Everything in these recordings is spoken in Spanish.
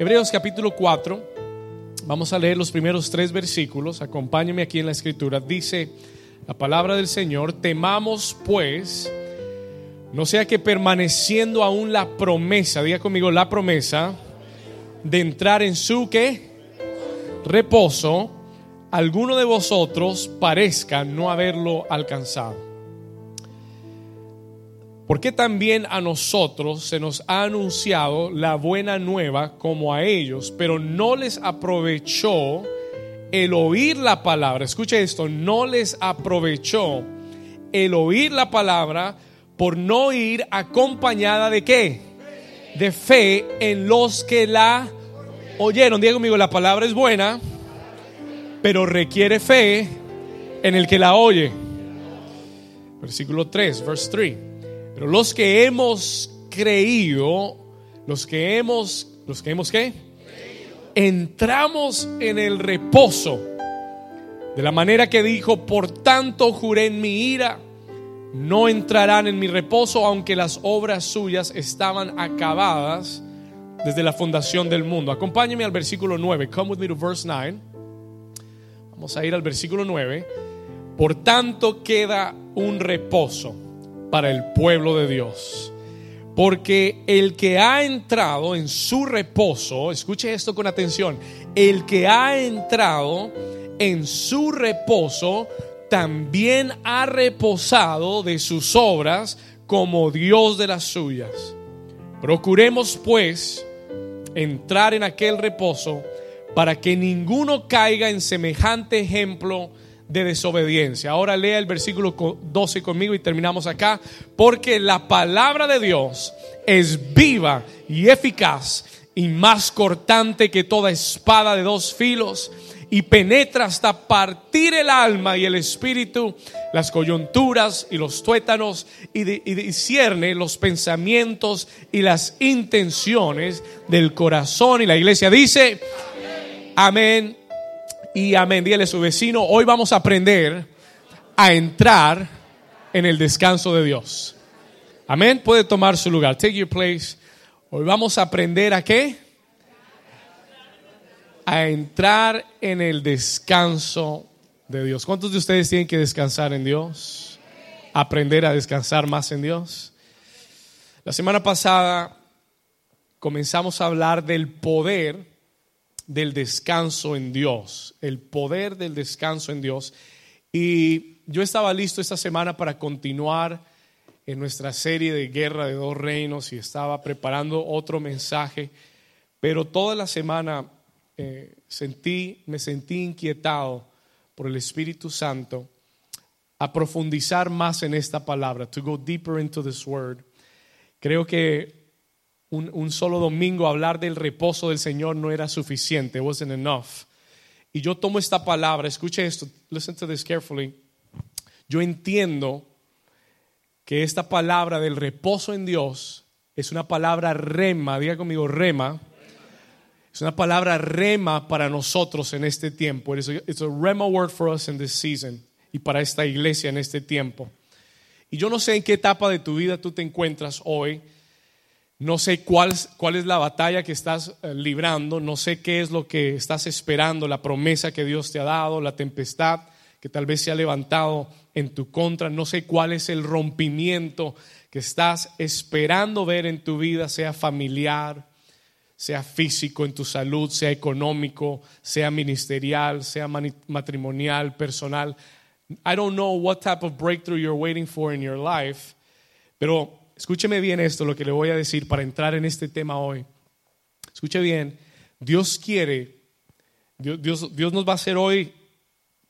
Hebreos capítulo 4, vamos a leer los primeros 3 versículos. Acompáñenme aquí en la escritura. Dice la palabra del Señor: temamos pues, no sea que permaneciendo aún la promesa, diga conmigo la promesa, de entrar en su ¿qué? Reposo, alguno de vosotros parezca no haberlo alcanzado. Porque también a nosotros se nos ha anunciado la buena nueva como a ellos, pero no les aprovechó el oír la palabra. Escuche esto: no les aprovechó el oír la palabra por no ir acompañada de ¿qué? De fe en los que la oyeron. Diga conmigo, la palabra es buena, pero requiere fe en el que la oye. Versículo 3, verse 3. Pero los que hemos creído, los que hemos ¿qué? Entramos en el reposo. De la manera que dijo: por tanto juré en mi ira, no entrarán en mi reposo, aunque las obras suyas estaban acabadas desde la fundación del mundo. Acompáñeme al versículo 9. Come with me to verse 9. Vamos a ir al versículo 9. Por tanto queda un reposo para el pueblo de Dios, porque el que ha entrado en su reposo, escuche esto con atención, el que ha entrado en su reposo también ha reposado de sus obras como Dios de las suyas. Procuremos pues entrar en aquel reposo, para que ninguno caiga en semejante ejemplo de desobediencia. Ahora lea el versículo 12 conmigo y terminamos acá. Porque la palabra de Dios es viva y eficaz, y más cortante que toda espada de 2 filos, y penetra hasta partir el alma y el espíritu, las coyunturas y los tuétanos, y discierne los pensamientos y las intenciones del corazón. Y la iglesia dice: amén y amén. Dígale a su vecino: hoy vamos a aprender a entrar en el descanso de Dios. Amén. Puede tomar su lugar. Take your place. Hoy vamos a aprender a ¿qué? A entrar en el descanso de Dios. ¿Cuántos de ustedes tienen que descansar en Dios? Aprender a descansar más en Dios. La semana pasada comenzamos a hablar del poder del descanso en Dios, el poder del descanso en Dios. Y yo estaba listo esta semana para continuar en nuestra serie de Guerra de 2 Reinos, y estaba preparando otro mensaje, pero toda la semana me sentí inquietado por el Espíritu Santo a profundizar más en esta palabra, to go deeper into this word. Creo que un solo domingo hablar del reposo del Señor no era suficiente. It wasn't enough. Y yo tomo esta palabra, escuche esto, listen to this carefully. Yo entiendo que esta palabra del reposo en Dios es una palabra rema, diga conmigo rema. Es una palabra rema para nosotros en este tiempo. It's a rema word for us in this season, y para esta iglesia en este tiempo. Y yo no sé en qué etapa de tu vida tú te encuentras hoy. No sé cuál es la batalla que estás librando, no sé qué es lo que estás esperando, la promesa que Dios te ha dado, la tempestad que tal vez se ha levantado en tu contra, no sé cuál es el rompimiento que estás esperando ver en tu vida, sea familiar, sea físico, en tu salud, sea económico, sea ministerial, sea matrimonial, personal. I don't know what type of breakthrough you're waiting for in your life, pero escúcheme bien esto, lo que le voy a decir para entrar en este tema hoy. Escuche bien, Dios nos va a hacer hoy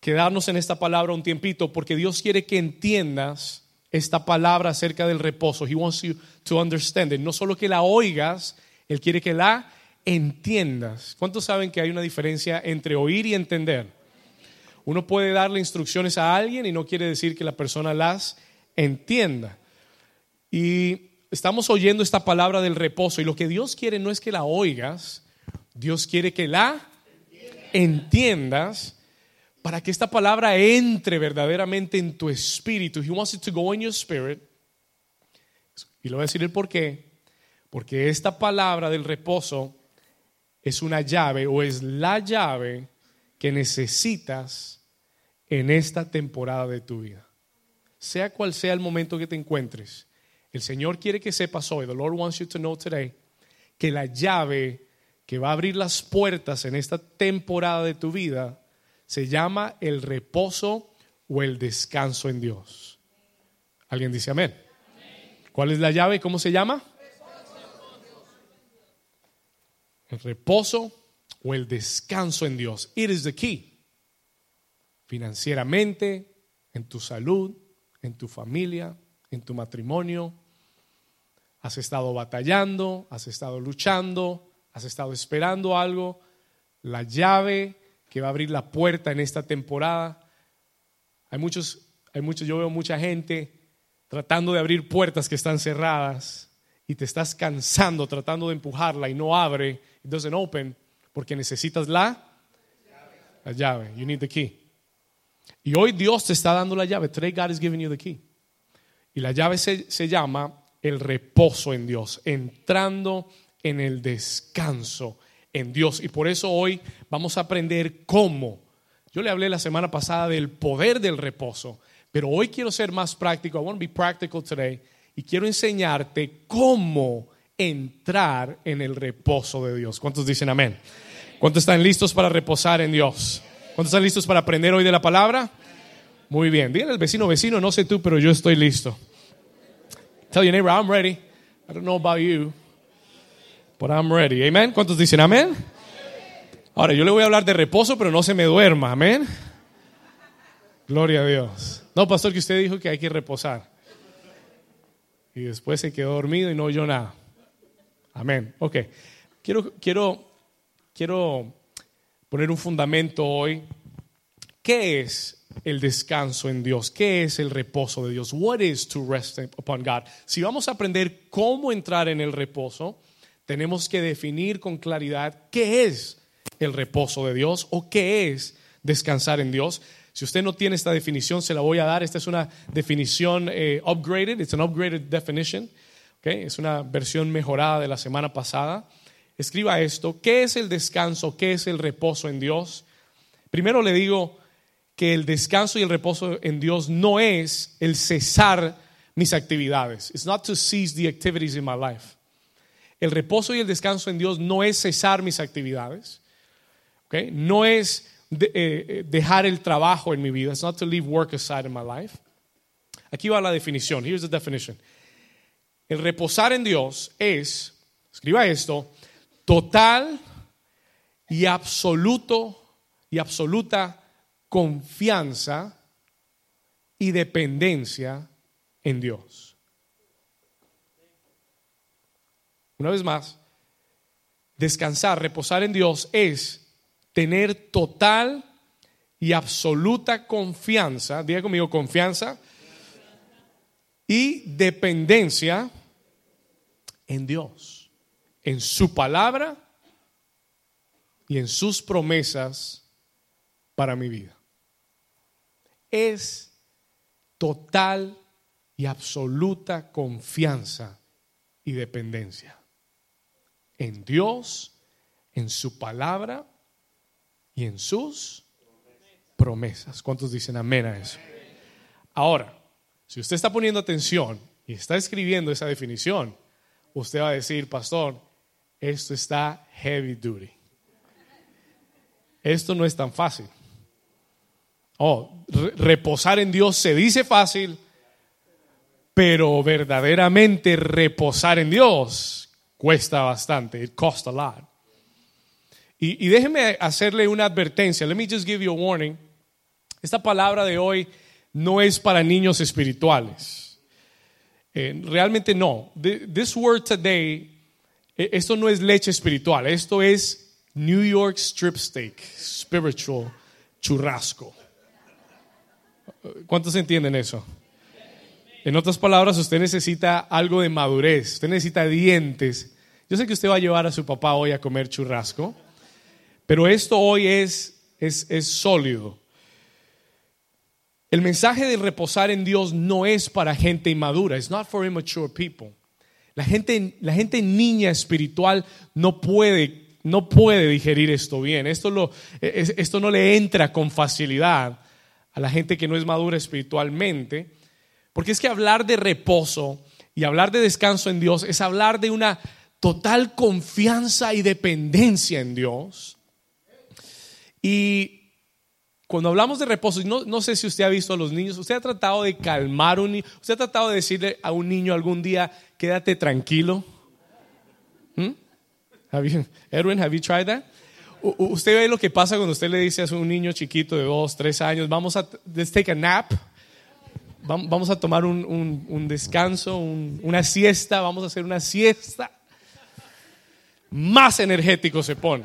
quedarnos en esta palabra un tiempito, porque Dios quiere que entiendas esta palabra acerca del reposo. He wants you to understand it. No solo que la oigas, Él quiere que la entiendas. ¿Cuántos saben que hay una diferencia entre oír y entender? Uno puede darle instrucciones a alguien y no quiere decir que la persona las entienda. Y estamos oyendo esta palabra del reposo, y lo que Dios quiere no es que la oigas, Dios quiere que la entiendas, para que esta palabra entre verdaderamente en tu espíritu. He wants it to go in your spirit. Y le voy a decir el porqué. Porque esta palabra del reposo es una llave o es la llave que necesitas en esta temporada de tu vida. Sea cual sea el momento que te encuentres, el Señor quiere que sepas hoy, the Lord wants you to know today, que la llave que va a abrir las puertas en esta temporada de tu vida se llama el reposo o el descanso en Dios. ¿Alguien dice amén? ¿Cuál es la llave y cómo se llama? El reposo o el descanso en Dios. It is the key. Financieramente, en tu salud, en tu familia, en tu matrimonio. Has estado batallando, has estado luchando, has estado esperando algo. La llave que va a abrir la puerta en esta temporada. Hay muchos, yo veo mucha gente tratando de abrir puertas que están cerradas. Y te estás cansando tratando de empujarla y no abre. It doesn't open porque necesitas la llave. You need the key. Y hoy Dios te está dando la llave. Today God is giving you the key. Y la llave se llama el reposo en Dios. Entrando en el descanso en Dios. Y por eso hoy vamos a aprender cómo. Yo le hablé la semana pasada del poder del reposo. Pero hoy quiero ser más práctico. I want to be practical today. Y quiero enseñarte cómo entrar en el reposo de Dios. ¿Cuántos dicen amén? ¿Cuántos están listos para reposar en Dios? ¿Cuántos están listos para aprender hoy de la palabra? Muy bien. Dígale al vecino, no sé tú, pero yo estoy listo. Tell your neighbor, I'm ready. I don't know about you, but I'm ready. Amén. ¿Cuántos dicen amén? Ahora, yo le voy a hablar de reposo, pero no se me duerma. Amén. Gloria a Dios. No, pastor, que usted dijo que hay que reposar. Y después se quedó dormido y no oyó nada. Amén. Ok. Quiero poner un fundamento hoy. ¿Qué es el descanso en Dios? ¿Qué es el reposo de Dios? What is to rest upon God? Si vamos a aprender cómo entrar en el reposo, tenemos que definir con claridad qué es el reposo de Dios o qué es descansar en Dios. Si usted no tiene esta definición, se la voy a dar. Esta es una definición upgraded. It's an upgraded definition. Okay? Es una versión mejorada de la semana pasada. Escriba esto. ¿Qué es el descanso? ¿Qué es el reposo en Dios? Primero le digo que el descanso y el reposo en Dios no es el cesar mis actividades. It's not to cease the activities in my life. El reposo y el descanso en Dios no es cesar mis actividades. Okay? No es dejar el trabajo en mi vida. It's not to leave work aside in my life. Aquí va la definición. Here's the definition. El reposar en Dios es, escriba esto, total y absoluta confianza y dependencia en Dios. Una vez más, descansar, reposar en Dios es tener total y absoluta confianza, diga conmigo confianza y dependencia en Dios, en su palabra y en sus promesas para mi vida. Es total y absoluta confianza y dependencia en Dios, en su palabra y en sus promesas. ¿Cuántos dicen amén a eso? Ahora, si usted está poniendo atención y está escribiendo esa definición, usted va a decir, pastor, esto está heavy duty. Esto no es tan fácil. Oh, reposar en Dios se dice fácil, pero verdaderamente reposar en Dios cuesta bastante. It costs a lot. Y déjeme hacerle una advertencia. Let me just give you a warning. Esta palabra de hoy no es para niños espirituales. Realmente no. This word today, esto no es leche espiritual. Esto es New York strip steak, spiritual churrasco. ¿Cuántos entienden eso? En otras palabras, usted necesita algo de madurez. Usted necesita dientes. Yo sé que usted va a llevar a su papá hoy a comer churrasco. Pero esto hoy es sólido. El mensaje de reposar en Dios no es para gente inmadura. It's not for immature people. La gente niña espiritual no puede no puede digerir esto bien. Esto no le entra con facilidad a la gente que no es madura espiritualmente, porque es que hablar de reposo y hablar de descanso en Dios es hablar de una total confianza y dependencia en Dios. Y cuando hablamos de reposo, no sé si usted ha visto a los niños, usted ha tratado de calmar un niño, usted ha tratado de decirle a un niño algún día, quédate tranquilo. Edwin, have you tried that? Usted ve lo que pasa cuando usted le dice a un niño chiquito de 2, 3 años, vamos a, let's take a nap, vamos a tomar un descanso, una siesta, vamos a hacer una siesta. Más energético se pone.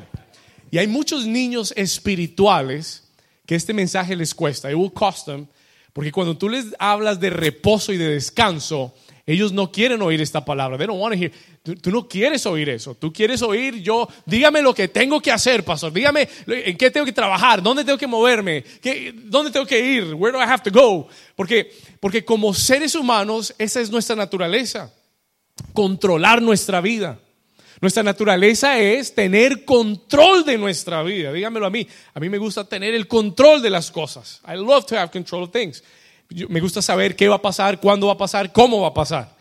Y hay muchos niños espirituales que este mensaje les cuesta, it will cost them, porque cuando tú les hablas de reposo y de descanso, ellos no quieren oír esta palabra. They don't want to hear. Tú no quieres oír eso. Tú quieres oír dígame lo que tengo que hacer, pastor. Dígame en qué tengo que trabajar, dónde tengo que moverme, dónde tengo que ir, where do I have to go. Porque como seres humanos, esa es nuestra naturaleza, controlar nuestra vida. Nuestra naturaleza es tener control de nuestra vida. Dígamelo a mí. A mí me gusta tener el control de las cosas. I love to have control of things. Me gusta saber qué va a pasar, cuándo va a pasar, cómo va a pasar.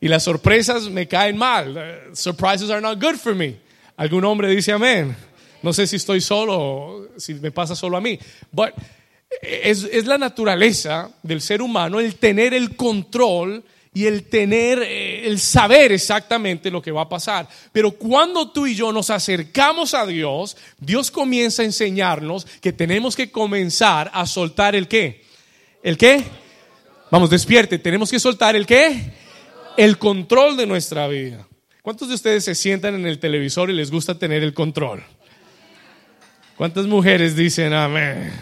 Y las sorpresas me caen mal. Surprises are not good for me. Algún hombre dice amén. No sé si estoy solo, si me pasa solo a mí. But es la naturaleza del ser humano el tener el control y el saber exactamente lo que va a pasar. Pero cuando tú y yo nos acercamos a Dios, Dios comienza a enseñarnos que tenemos que comenzar a soltar el ¿qué? ¿El qué? Vamos, despierte. Tenemos que soltar el ¿qué? El control de nuestra vida. ¿Cuántos de ustedes se sientan en el televisor y les gusta tener el control? ¿Cuántas mujeres dicen amén?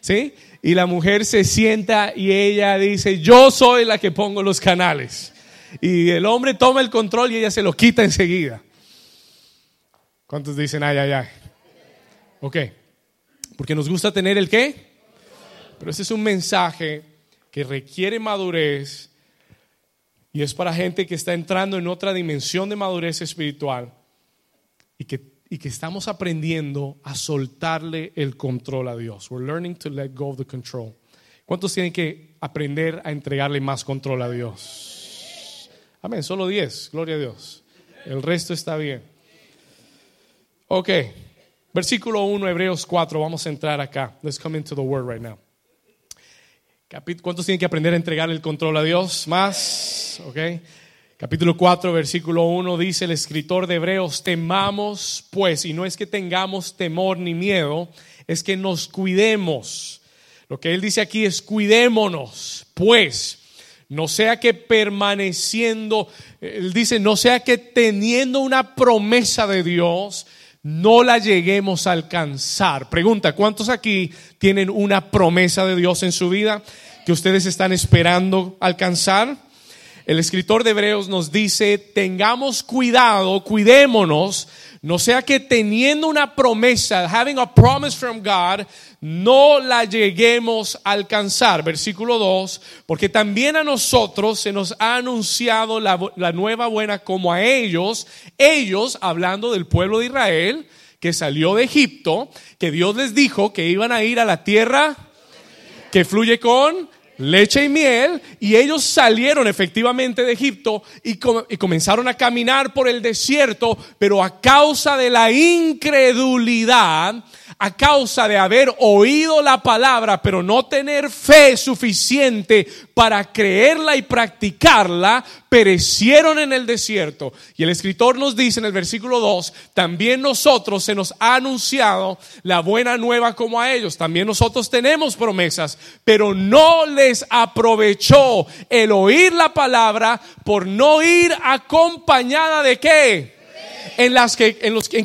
¿Sí? Y la mujer se sienta y ella dice, yo soy la que pongo los canales. Y el hombre toma el control y ella se lo quita enseguida. ¿Cuántos dicen ay, ay, ay? Ok, porque nos gusta tener el ¿qué? Pero este es un mensaje que requiere madurez y es para gente que está entrando en otra dimensión de madurez espiritual y que estamos aprendiendo a soltarle el control a Dios. We're learning to let go of the control. ¿Cuántos tienen que aprender a entregarle más control a Dios? Amén, solo 10, gloria a Dios. El resto está bien. Ok, versículo 1, Hebreos 4, vamos a entrar acá. Let's come into the word right now. ¿Cuántos tienen que aprender a entregarle el control a Dios? Más, ok. Capítulo 4, versículo 1 dice el escritor de Hebreos, temamos pues, y no es que tengamos temor ni miedo, es que nos cuidemos. Lo que él dice aquí es cuidémonos, pues, no sea que permaneciendo, él dice, no sea que teniendo una promesa de Dios, no la lleguemos a alcanzar. Pregunta, ¿cuántos aquí tienen una promesa de Dios en su vida que ustedes están esperando alcanzar? El escritor de Hebreos nos dice, tengamos cuidado, cuidémonos, no sea que teniendo una promesa, having a promise from God, no la lleguemos a alcanzar. Versículo 2, porque también a nosotros se nos ha anunciado la nueva buena como a ellos, hablando del pueblo de Israel, que salió de Egipto, que Dios les dijo que iban a ir a la tierra que fluye con leche y miel, y ellos salieron efectivamente de Egipto y comenzaron a caminar por el desierto, pero a causa de la incredulidad, a causa de haber oído la palabra pero no tener fe suficiente para creerla y practicarla, perecieron en el desierto. Y el escritor nos dice en el versículo 2, también nosotros se nos ha anunciado la buena nueva como a ellos. También nosotros tenemos promesas, pero no les aprovechó el oír la palabra por no ir acompañada de ¿qué? ¿En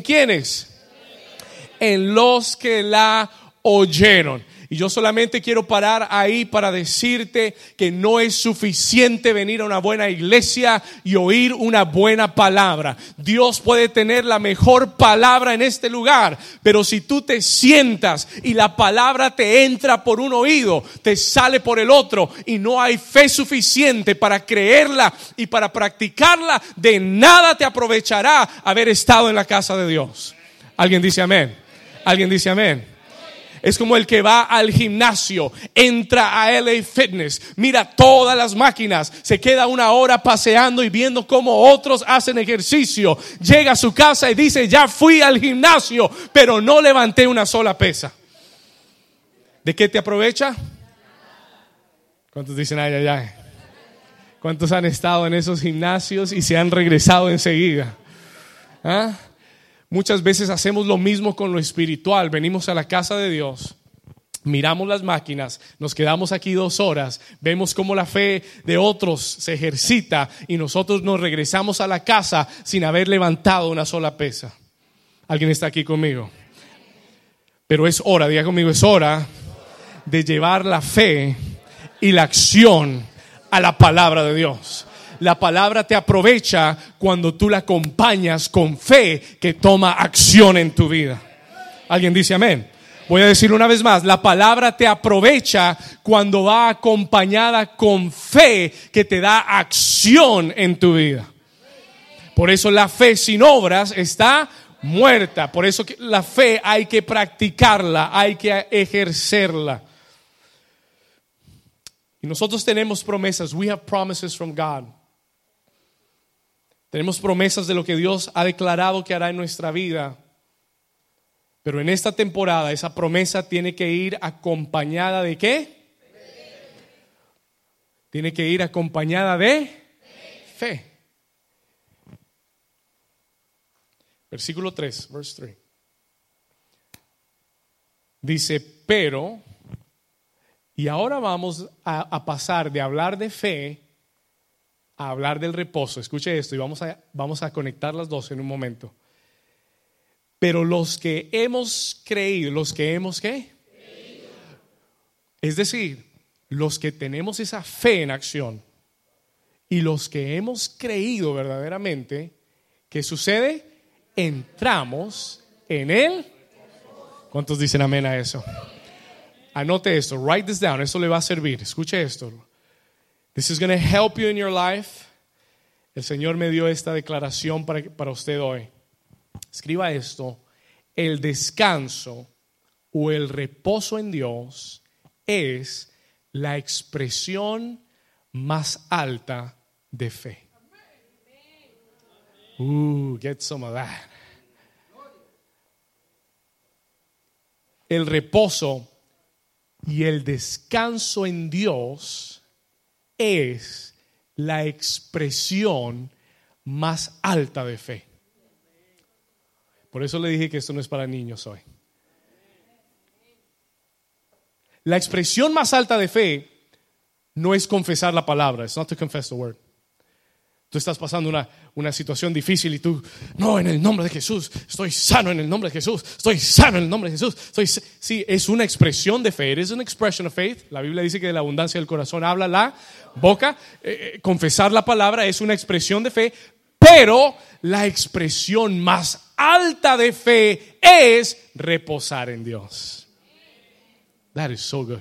quiénes? En los que la oyeron. Y yo solamente quiero parar ahí para decirte que no es suficiente venir a una buena iglesia y oír una buena palabra. Dios puede tener la mejor palabra en este lugar, pero si tú te sientas y la palabra te entra por un oído, te sale por el otro, y no hay fe suficiente para creerla y para practicarla, de nada te aprovechará haber estado en la casa de Dios. ¿Alguien dice amén? ¿Alguien dice amén? Es como el que va al gimnasio, entra a LA Fitness, mira todas las máquinas, se queda una hora paseando y viendo cómo otros hacen ejercicio, llega a su casa y dice: ya fui al gimnasio, pero no levanté una sola pesa. ¿De qué te aprovecha? ¿Cuántos dicen ay, ay, ay? ¿Cuántos han estado en esos gimnasios y se han regresado enseguida? ¿Ah? Muchas veces hacemos lo mismo con lo espiritual. Venimos a la casa de Dios, miramos las máquinas, nos quedamos aquí 2 horas, vemos cómo la fe de otros se ejercita, y nosotros nos regresamos a la casa sin haber levantado una sola pesa. ¿Alguien está aquí conmigo? Pero es hora, diga conmigo, es hora de llevar la fe y la acción a la palabra de Dios. La palabra te aprovecha cuando tú la acompañas con fe que toma acción en tu vida. ¿Alguien dice amén? Voy a decirlo una vez más: la palabra te aprovecha cuando va acompañada con fe que te da acción en tu vida. Por eso la fe sin obras está muerta. Por eso la fe hay que practicarla, hay que ejercerla. Y nosotros tenemos promesas. We have promises from God. Tenemos promesas de lo que Dios ha declarado que hará en nuestra vida. Pero en esta temporada esa promesa tiene que ir acompañada de ¿qué? Fe. Tiene que ir acompañada de fe. Versículo 3, verse 3. Dice: pero, y ahora vamos a pasar de hablar de fe a hablar del reposo. Escuche esto, y vamos a conectar las dos en un momento. Pero los que hemos creído, los que hemos ¿qué? Creído. Es decir, los que tenemos esa fe en acción y los que hemos creído verdaderamente, ¿qué sucede? Entramos en él. ¿Cuántos dicen amén a eso? Anote esto, write this down, esto le va a servir. Escuche esto. This is going to help you in your life. El Señor me dio esta declaración para usted hoy. Escriba esto: el descanso o el reposo en Dios es la expresión más alta de fe. Get some of that. El reposo y el descanso en Dios es la expresión más alta de fe. Por eso le dije que esto no es para niños hoy. La expresión más alta de fe no es confesar la palabra. It's not to confess the word. Tú estás pasando una situación difícil y tú: no, en el nombre de Jesús, estoy sano en el nombre de Jesús, estoy sano en el nombre de Jesús. Sí, es una expresión de fe. It is an expression of faith. La Biblia dice que de la abundancia del corazón habla la boca. Confesar la palabra es una expresión de fe, pero la expresión más alta de fe es reposar en Dios. That is so good.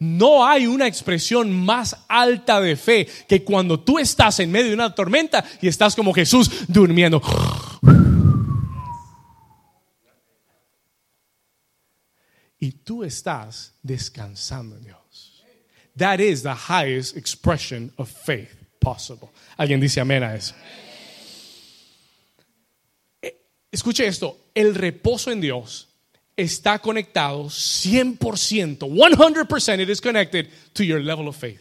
No hay una expresión más alta de fe que cuando tú estás en medio de una tormenta y estás como Jesús durmiendo. Y tú estás descansando en Dios. That is the highest expression of faith possible. ¿Alguien dice amén a eso? Escuche esto: el reposo en Dios está conectado 100%, 100% it is connected to your level of faith.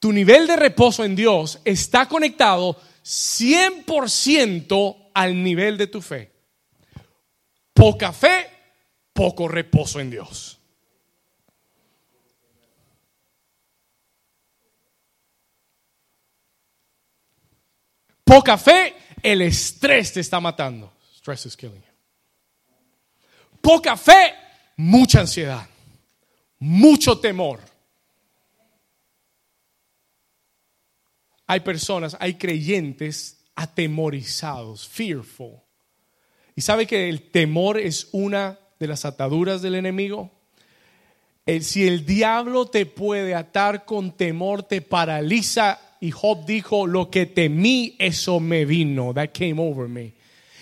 Tu nivel de reposo en Dios está conectado 100% al nivel de tu fe. Poca fe, poco reposo en Dios. Poca fe, el estrés te está matando. Stress is killing you. Poca fe, mucha ansiedad, mucho temor. Hay personas, hay creyentes atemorizados, fearful. ¿Y sabe que el temor es una de las ataduras del enemigo? Si el diablo te puede atar con temor, te paraliza. Y Job dijo, lo que temí, eso me vino. That came over me.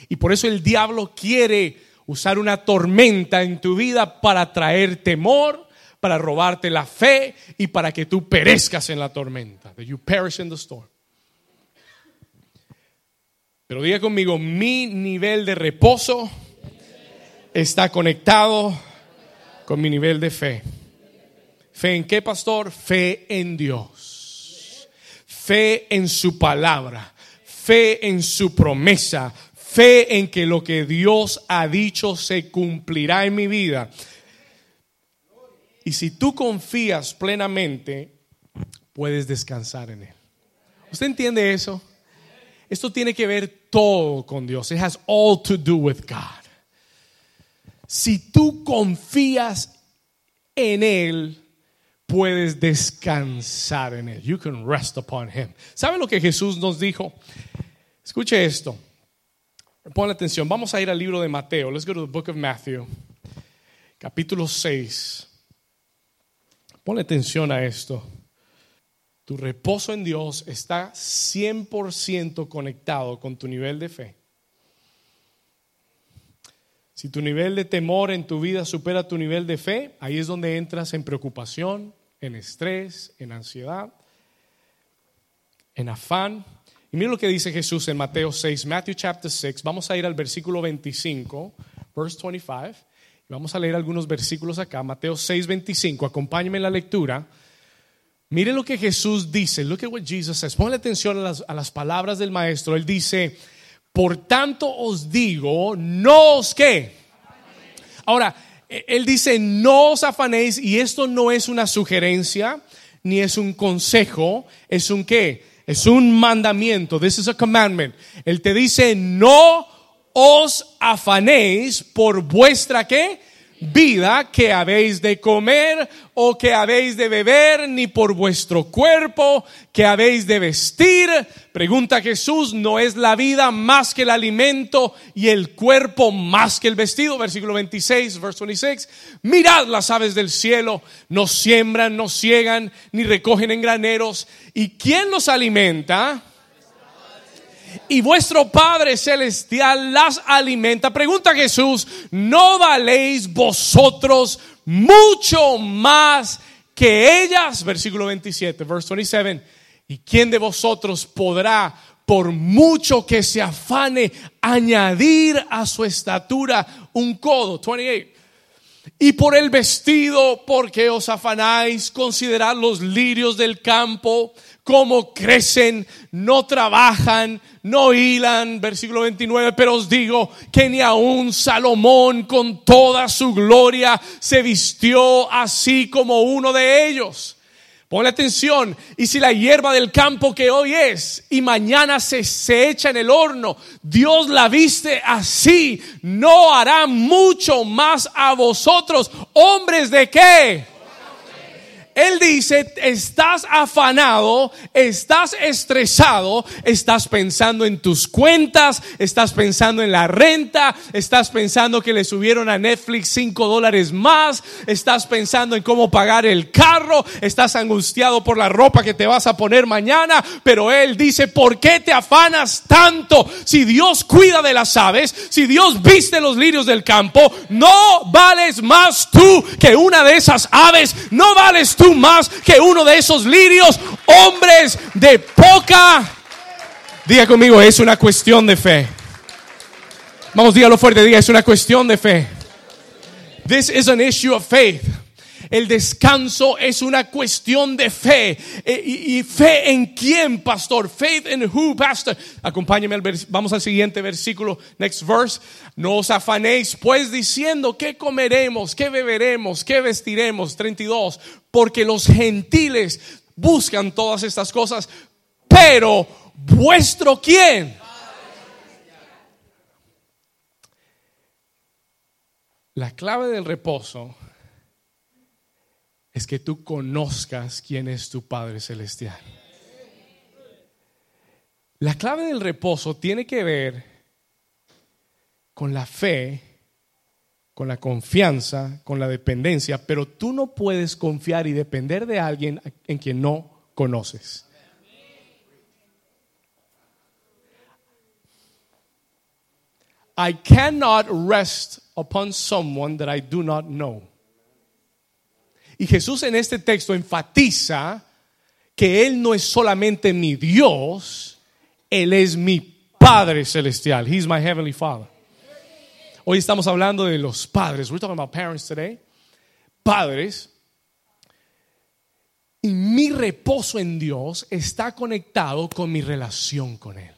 Y por eso el diablo quiere usar una tormenta en tu vida para traer temor, para robarte la fe y para que tú perezcas en la tormenta. That you perish in the storm. Pero diga conmigo, mi nivel de reposo está conectado con mi nivel de fe. ¿Fe en qué, pastor? Fe en Dios. Fe en su palabra. Fe en su promesa. Fe en que lo que Dios ha dicho se cumplirá en mi vida. Y si tú confías plenamente, puedes descansar en Él. ¿Usted entiende eso? Esto tiene que ver todo con Dios. It has all to do with God. Si tú confías en Él, puedes descansar en Él. You can rest upon Him. ¿Sabe lo que Jesús nos dijo? Escuche esto. Pon atención. Vamos a ir al libro de Mateo. Let's go to the book of Matthew. Capítulo 6. Pon atención a esto. Tu reposo en Dios está 100% conectado con tu nivel de fe. Si tu nivel de temor en tu vida supera tu nivel de fe, ahí es donde entras en preocupación, en estrés, en ansiedad, en afán. Y mira lo que dice Jesús en Mateo 6, Matthew chapter 6. Vamos a ir al versículo 25, verse 25. Y vamos a leer algunos versículos acá. Mateo 6, 25. Acompáñame en la lectura. Mire lo que Jesús dice. Look at what Jesus says. Ponle atención a las palabras del maestro. Él dice, por tanto os digo, no os qué. Ahora, él dice, no os afanéis. Y esto no es una sugerencia, ni es un consejo. Es un qué. Es un mandamiento. This is a commandment. Él te dice, no os afanéis por vuestra qué. Vida, que habéis de comer o que habéis de beber, ni por vuestro cuerpo que habéis de vestir. Pregunta Jesús, ¿no es la vida más que el alimento y el cuerpo más que el vestido? Versículo 26, verse 26. Mirad las aves del cielo, no siembran, no ciegan, ni recogen en graneros. ¿Y quién los alimenta? Y vuestro Padre Celestial las alimenta. Pregunta Jesús, ¿no valéis vosotros mucho más que ellas? Versículo 27, verse 27. ¿Y quién de vosotros podrá, por mucho que se afane, añadir a su estatura un codo? 28. Y por el vestido, porque os afanáis, considerad los lirios del campo, cómo crecen, no trabajan, no hilan. Versículo 29, pero os digo que ni aun Salomón con toda su gloria se vistió así como uno de ellos. Ponle atención, y si la hierba del campo que hoy es y mañana se echa en el horno, Dios la viste así, no hará mucho más a vosotros, hombres de qué. Él dice, estás afanado, estás estresado, estás pensando en tus cuentas, estás pensando en la renta, estás pensando que le subieron a Netflix $5 más, estás pensando en cómo pagar el carro, estás angustiado por la ropa que te vas a poner mañana. Pero Él dice, ¿por qué te afanas tanto? Si Dios cuida de las aves, si Dios viste los lirios del campo, ¿no vales más tú que una de esas aves? ¿No vales tú más que uno de esos lirios, hombres de poca? Diga conmigo, es una cuestión de fe. Vamos, dígalo fuerte, diga, es una cuestión de fe. This is an issue of faith. El descanso es una cuestión de fe. ¿Y fe en quién, pastor? Faith in who, pastor? Acompáñeme, vamos al siguiente versículo. Next verse. No os afanéis, pues, diciendo, ¿qué comeremos? ¿Qué beberemos? ¿Qué vestiremos? 32. Porque los gentiles buscan todas estas cosas, pero vuestro ¿quién? La clave del reposo es que tú conozcas quién es tu Padre Celestial. La clave del reposo tiene que ver con la fe, con la confianza, con la dependencia, pero tú no puedes confiar y depender de alguien en quien no conoces. I cannot rest upon someone that I do not know. Y Jesús en este texto enfatiza que Él no es solamente mi Dios, Él es mi Padre Celestial. He's my Heavenly Father. Hoy estamos hablando de los padres. We're talking about parents today. Padres. Y mi reposo en Dios está conectado con mi relación con Él.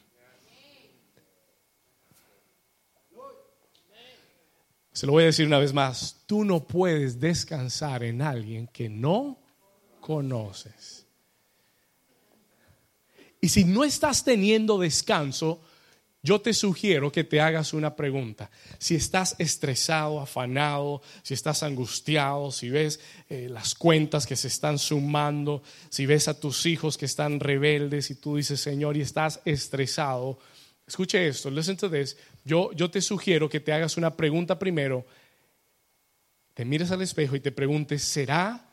Se lo voy a decir una vez más. Tú no puedes descansar en alguien que no conoces. Y si no estás teniendo descanso, yo te sugiero que te hagas una pregunta. Si estás estresado, afanado, si estás angustiado, si ves las cuentas que se están sumando, si ves a tus hijos que están rebeldes y tú dices, Señor, y estás estresado, escuche esto, listen to this. Yo te sugiero que te hagas una pregunta primero. Te mires al espejo y te preguntes, ¿será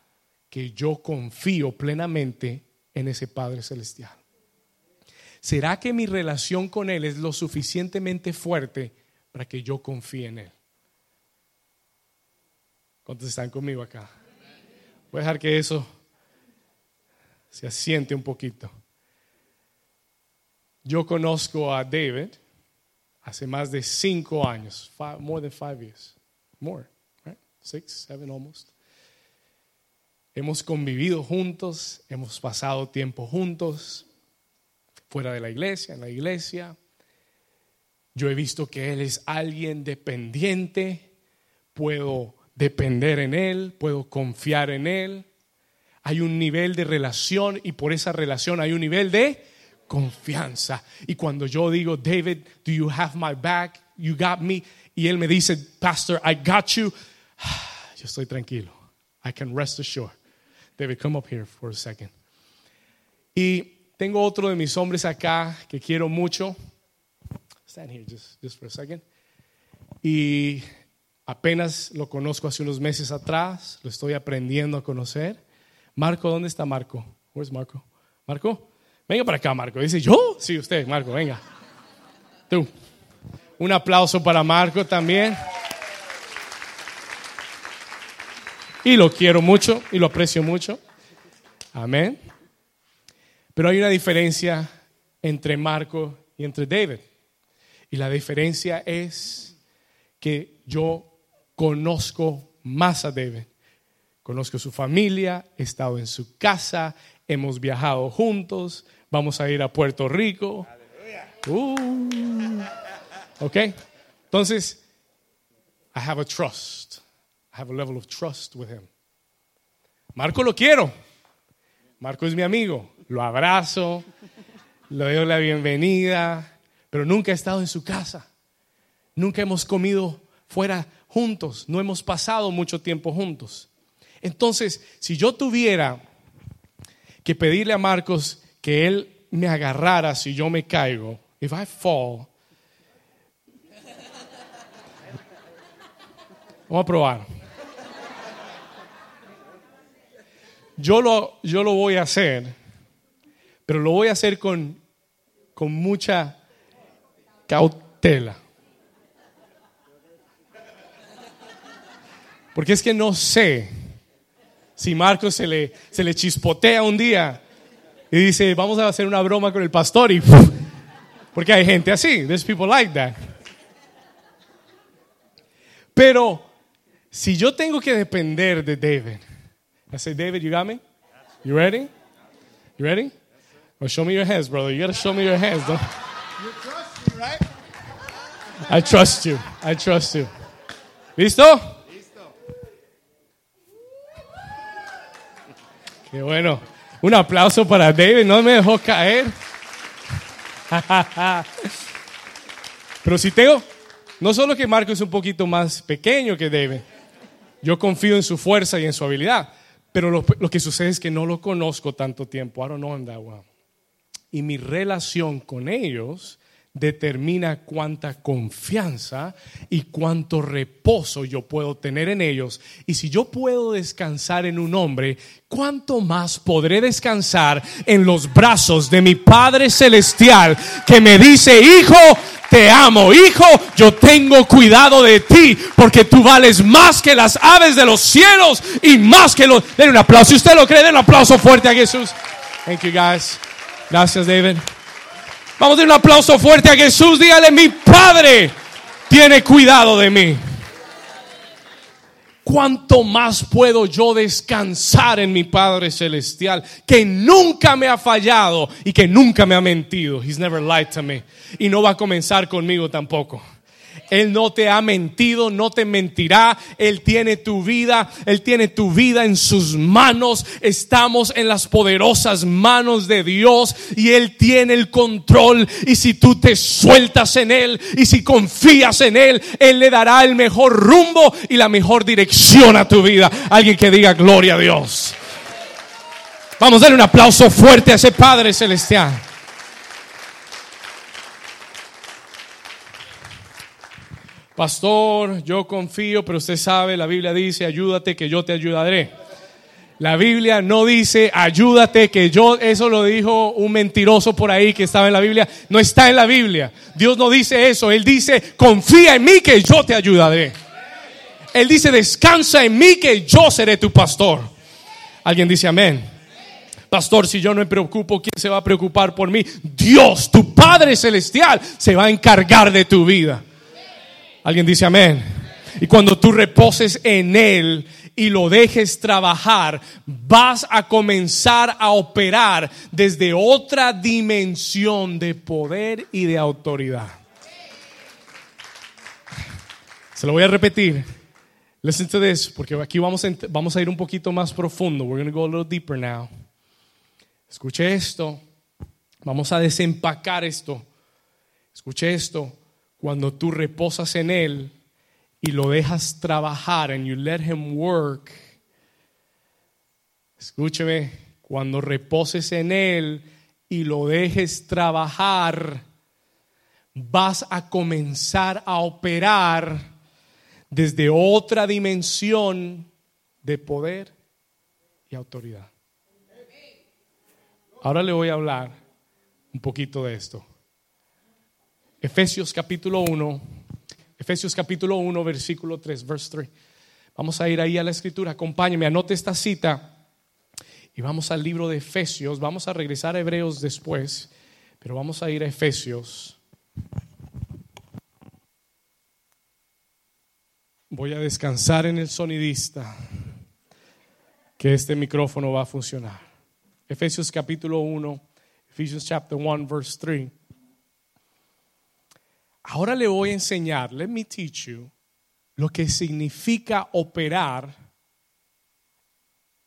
que yo confío plenamente en ese Padre Celestial? ¿Será que mi relación con Él es lo suficientemente fuerte para que yo confíe en Él? ¿Cuántos están conmigo acá? Voy a dejar que eso se asiente un poquito. Yo conozco a David hace más de 5 años, more than 6, 7 almost. Hemos convivido juntos, hemos pasado tiempo juntos, fuera de la iglesia, en la iglesia. Yo he visto que él es alguien dependiente, puedo depender en él, puedo confiar en él. Hay un nivel de relación y por esa relación hay un nivel de confianza. Y cuando yo digo, David, do you have my back? You got me. Y él me dice, Pastor, I got you. Yo estoy tranquilo. I can rest assured. David, come up here for a second. Y tengo otro de mis hombres acá que quiero mucho. Stand here just for a second. Y apenas lo conozco hace unos meses atrás. Lo estoy aprendiendo a conocer. Marco, ¿dónde está Marco? Where's Marco? Marco. Venga para acá, Marco. Dice, ¿yo? Sí, usted, Marco, venga. Tú. Un aplauso para Marco también. Y lo quiero mucho y lo aprecio mucho. Amén. Pero hay una diferencia entre Marco y entre David. Y la diferencia es que yo conozco más a David. Conozco su familia, he estado en su casa, hemos viajado juntos, vamos a ir a Puerto Rico. Ok, entonces, I have a level of trust with him. Marco lo quiero, Marco es mi amigo, lo abrazo, le doy la bienvenida, pero nunca he estado en su casa, nunca hemos comido fuera juntos, no hemos pasado mucho tiempo juntos. Entonces, si yo tuviera que pedirle a Marcos que él me agarrara si yo me caigo, if I fall, vamos a probar. Yo lo voy a hacer, pero lo voy a hacer con mucha cautela. Porque es que no sé. Si Marcos se le chispotea un día y dice, vamos a hacer una broma con el pastor, y porque hay gente así, there's people like that. Pero si yo tengo que depender de David, I say, David, you got me? You ready? You ready? Well, show me your hands, brother. You gotta show me your hands, though. You trust me, right? I trust you. ¿Listo? Y bueno, un aplauso para David, no me dejó caer. Pero si tengo, No solo que Marco es un poquito más pequeño que David, yo confío en su fuerza y en su habilidad, pero lo que sucede es que no lo conozco tanto tiempo. I don't know him that well. Y mi relación con ellos determina cuánta confianza y cuánto reposo yo puedo tener en ellos. Y si yo puedo descansar en un hombre, ¿cuánto más podré descansar en los brazos de mi Padre Celestial, que me dice: hijo, te amo, hijo, yo tengo cuidado de ti, porque tú vales más que las aves de los cielos y más que los... Denle un aplauso, si usted lo cree, denle un aplauso fuerte a Jesús. Thank you guys. Gracias, David. Vamos a dar un aplauso fuerte a Jesús. Dígale: mi Padre tiene cuidado de mí. ¿Cuánto más puedo yo descansar en mi Padre Celestial, que nunca me ha fallado y que nunca me ha mentido? He's never lied to me. Y no va a comenzar conmigo tampoco. Él no te ha mentido, no te mentirá. Él tiene tu vida en sus manos. Estamos en las poderosas manos de Dios y Él tiene el control. Y si tú te sueltas en Él y si confías en Él, Él le dará el mejor rumbo y la mejor dirección a tu vida. Alguien que diga gloria a Dios. Vamos a darle un aplauso fuerte a ese Padre Celestial. Pastor, yo confío, pero usted sabe, la Biblia dice: ayúdate que yo te ayudaré. La Biblia no dice: ayúdate que yo... Eso lo dijo un mentiroso por ahí que estaba en la Biblia. No está en la Biblia. Dios no dice eso. Él dice: confía en mí que yo te ayudaré. Él dice: descansa en mí que yo seré tu pastor. Alguien dice amén. Pastor, si yo no me preocupo, ¿quién se va a preocupar por mí? Dios, tu Padre Celestial, se va a encargar de tu vida. Alguien dice amén. Y cuando tú reposes en Él y lo dejes trabajar, vas a comenzar a operar desde otra dimensión de poder y de autoridad. Se lo voy a repetir. Listen to this, porque aquí vamos a ir un poquito más profundo. We're going to go a little deeper now. Escuche esto. Vamos a desempacar esto. Escuche esto. Cuando tú reposas en Él y lo dejas trabajar, and you let Him work, escúcheme, cuando reposes en Él y lo dejes trabajar, vas a comenzar a operar desde otra dimensión de poder y autoridad. Ahora le voy a hablar un poquito de esto. Efesios capítulo 1, versículo 3, verse 3. Vamos a ir ahí a la escritura, acompáñeme, anote esta cita y vamos al libro de Efesios. Vamos a regresar a Hebreos después, pero vamos a ir a Efesios. Voy a descansar en el sonidista, que este micrófono va a funcionar. Efesios capítulo 1, Ephesians chapter 1, verse 3. Ahora le voy a enseñar, let me teach you, lo que significa operar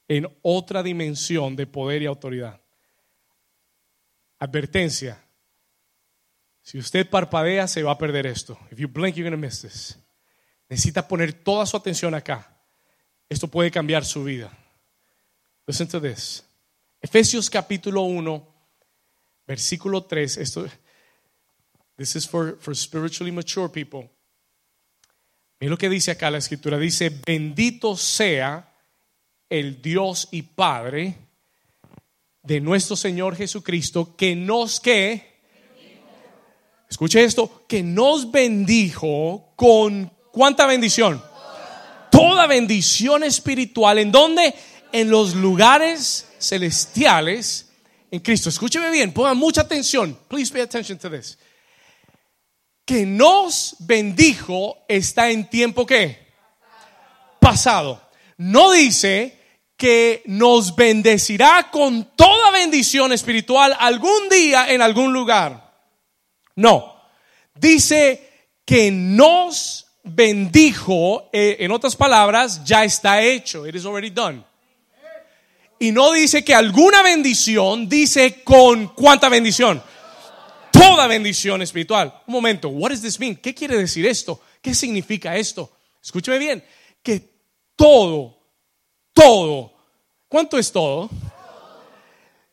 en otra dimensión de poder y autoridad. Advertencia: si usted parpadea, se va a perder esto. If you blink, you're going to miss this. Necesita poner toda su atención acá. Esto puede cambiar su vida. Listen to this. Efesios capítulo 1, versículo 3. Esto es... This is for spiritually mature people. Mira lo que dice acá la escritura. Dice: bendito sea el Dios y Padre de nuestro Señor Jesucristo, que nos escuche esto, que nos bendijo con ¿cuánta bendición? Toda bendición espiritual. ¿En dónde? En los lugares celestiales en Cristo. Escúcheme bien, ponga mucha atención. Please pay attention to this. Que nos bendijo está en tiempo ¿qué? Pasado. No dice que nos bendecirá con toda bendición espiritual algún día en algún lugar. No. Dice que nos bendijo, en otras palabras, ya está hecho. It is already done. Y no dice que alguna bendición, dice con ¿cuánta bendición? toda bendición espiritual. Un momento, what does this mean? ¿Qué quiere decir esto? ¿Qué significa esto? Escúcheme bien, que todo, ¿cuánto es todo?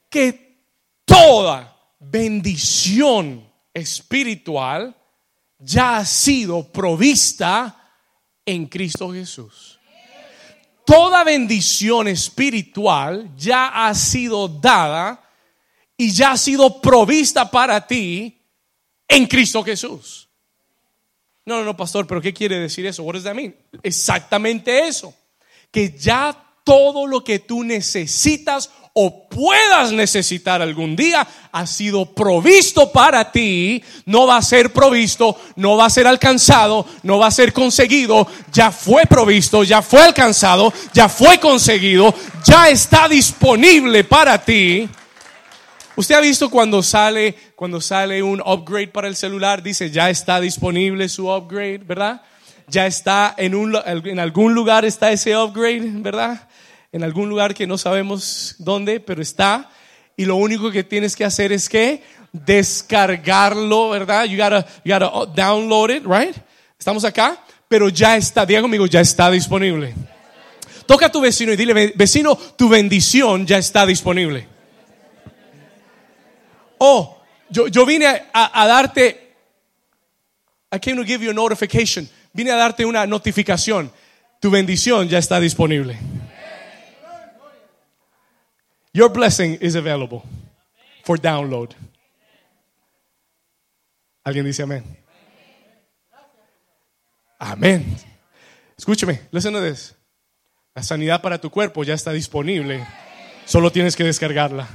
Que toda bendición espiritual ya ha sido provista en Cristo Jesús. Toda bendición espiritual ya ha sido dada y ya ha sido provista para ti en Cristo Jesús. No, pastor, pero ¿qué quiere decir eso? What does that mean? Exactamente eso. Que ya todo lo que tú necesitas o puedas necesitar algún día ha sido provisto para ti. No va a ser provisto, no va a ser alcanzado, no va a ser conseguido. Ya fue provisto, ya fue alcanzado, ya fue conseguido, ya está disponible para ti. Usted ha visto cuando sale un upgrade para el celular, dice ya está disponible su upgrade, ¿verdad? Ya está en algún lugar está ese upgrade, ¿verdad? En algún lugar que no sabemos dónde, pero está. Y lo único que tienes que hacer es que descargarlo, ¿verdad? You gotta download it, right? Estamos acá, pero ya está. Diga conmigo, ya está disponible. Toca a tu vecino y dile, vecino, tu bendición ya está disponible. Oh, yo vine a darte. I came to give you a notification. Vine a darte una notificación. Tu bendición ya está disponible. Your blessing is available for download. ¿Alguien dice amén? Amén. Escúcheme, listen to this. La sanidad para tu cuerpo ya está disponible. Solo tienes que descargarla.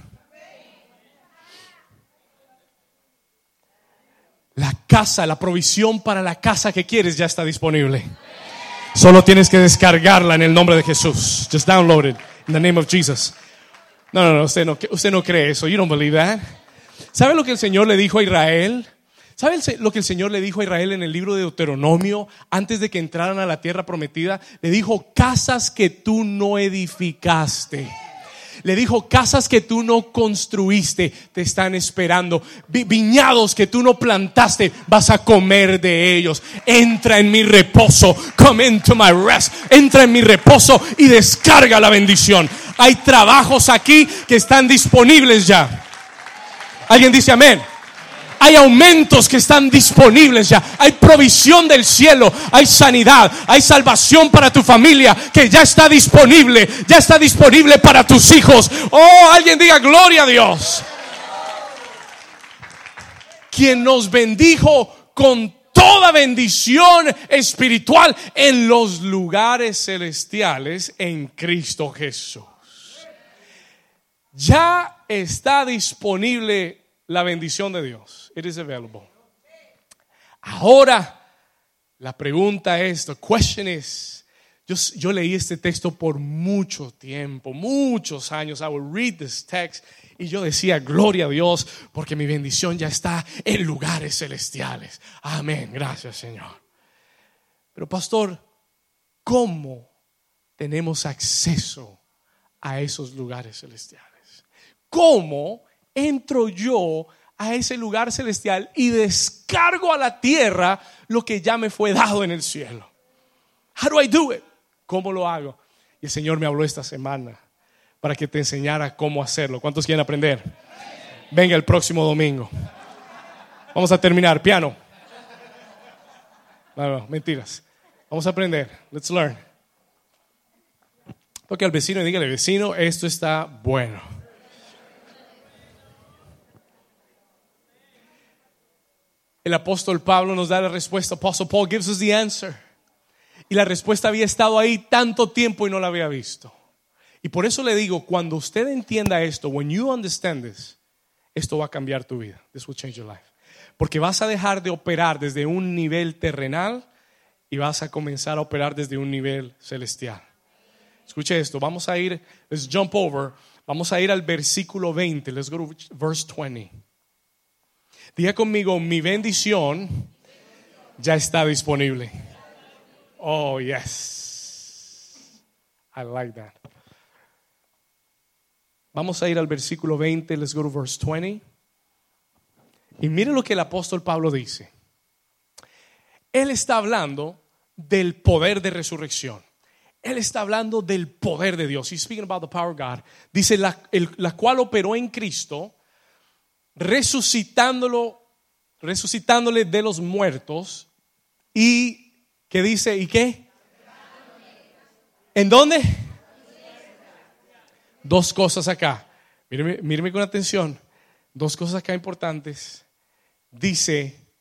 La casa, la provisión para la casa que quieres ya está disponible. Solo tienes que descargarla en el nombre de Jesús. Just download it in the name of Jesus. No, usted no cree eso. You don't believe that. ¿Sabe lo que el Señor le dijo a Israel? ¿Sabe lo que el Señor le dijo a Israel en el libro de Deuteronomio antes de que entraran a la tierra prometida? Le dijo, casas que tú no edificaste. Le dijo, casas que tú no construiste te están esperando. Viñados que tú no plantaste, vas a comer de ellos. Entra en mi reposo. Come into my rest. Entra en mi reposo y descarga la bendición. Hay trabajos aquí que están disponibles ya. ¿Alguien dice amén? Hay aumentos que están disponibles ya. Hay provisión del cielo. Hay sanidad. Hay salvación para tu familia que ya está disponible. Ya está disponible para tus hijos. Oh, alguien diga gloria a Dios. Quien nos bendijo con toda bendición espiritual en los lugares celestiales en Cristo Jesús. Ya está disponible la bendición de Dios. It is available. Ahora, la pregunta es, the question is, yo leí este texto por mucho tiempo, muchos años. I would read this text y yo decía, gloria a Dios, porque mi bendición ya está en lugares celestiales. Amén, gracias Señor. Pero pastor, ¿cómo tenemos acceso a esos lugares celestiales? ¿Cómo entro yo a ese lugar celestial y descargo a la tierra lo que ya me fue dado en el cielo? How do I do it? ¿Cómo lo hago? Y el Señor me habló esta semana para que te enseñara cómo hacerlo. ¿Cuántos quieren aprender? Venga el próximo domingo. Vamos a terminar. Piano. No, mentiras. Vamos a aprender. Let's learn. Toque al vecino y dígale, vecino, esto está bueno. El apóstol Pablo nos da la respuesta. Apostle Paul gives us the answer. Y la respuesta había estado ahí tanto tiempo y no la había visto. Y por eso le digo, cuando usted entienda esto, when you understand this, esto va a cambiar tu vida. This will change your life. Porque vas a dejar de operar desde un nivel terrenal y vas a comenzar a operar desde un nivel celestial. Escuche esto, vamos a ir, let's jump over, vamos a ir al versículo 20. Let's go to verse 20. Diga conmigo, mi bendición ya está disponible. Oh, yes. I like that. Vamos a ir al versículo 20. Let's go to verse 20. Y mire lo que el apóstol Pablo dice. Él está hablando del poder de resurrección. Él está hablando del poder de Dios. He's speaking about the power of God. Dice, la cual operó en Cristo, resucitándole de los muertos. Y ¿qué dice? ¿Y qué? ¿En dónde? Dos cosas acá. Míreme con atención. Dos cosas acá importantes. Dice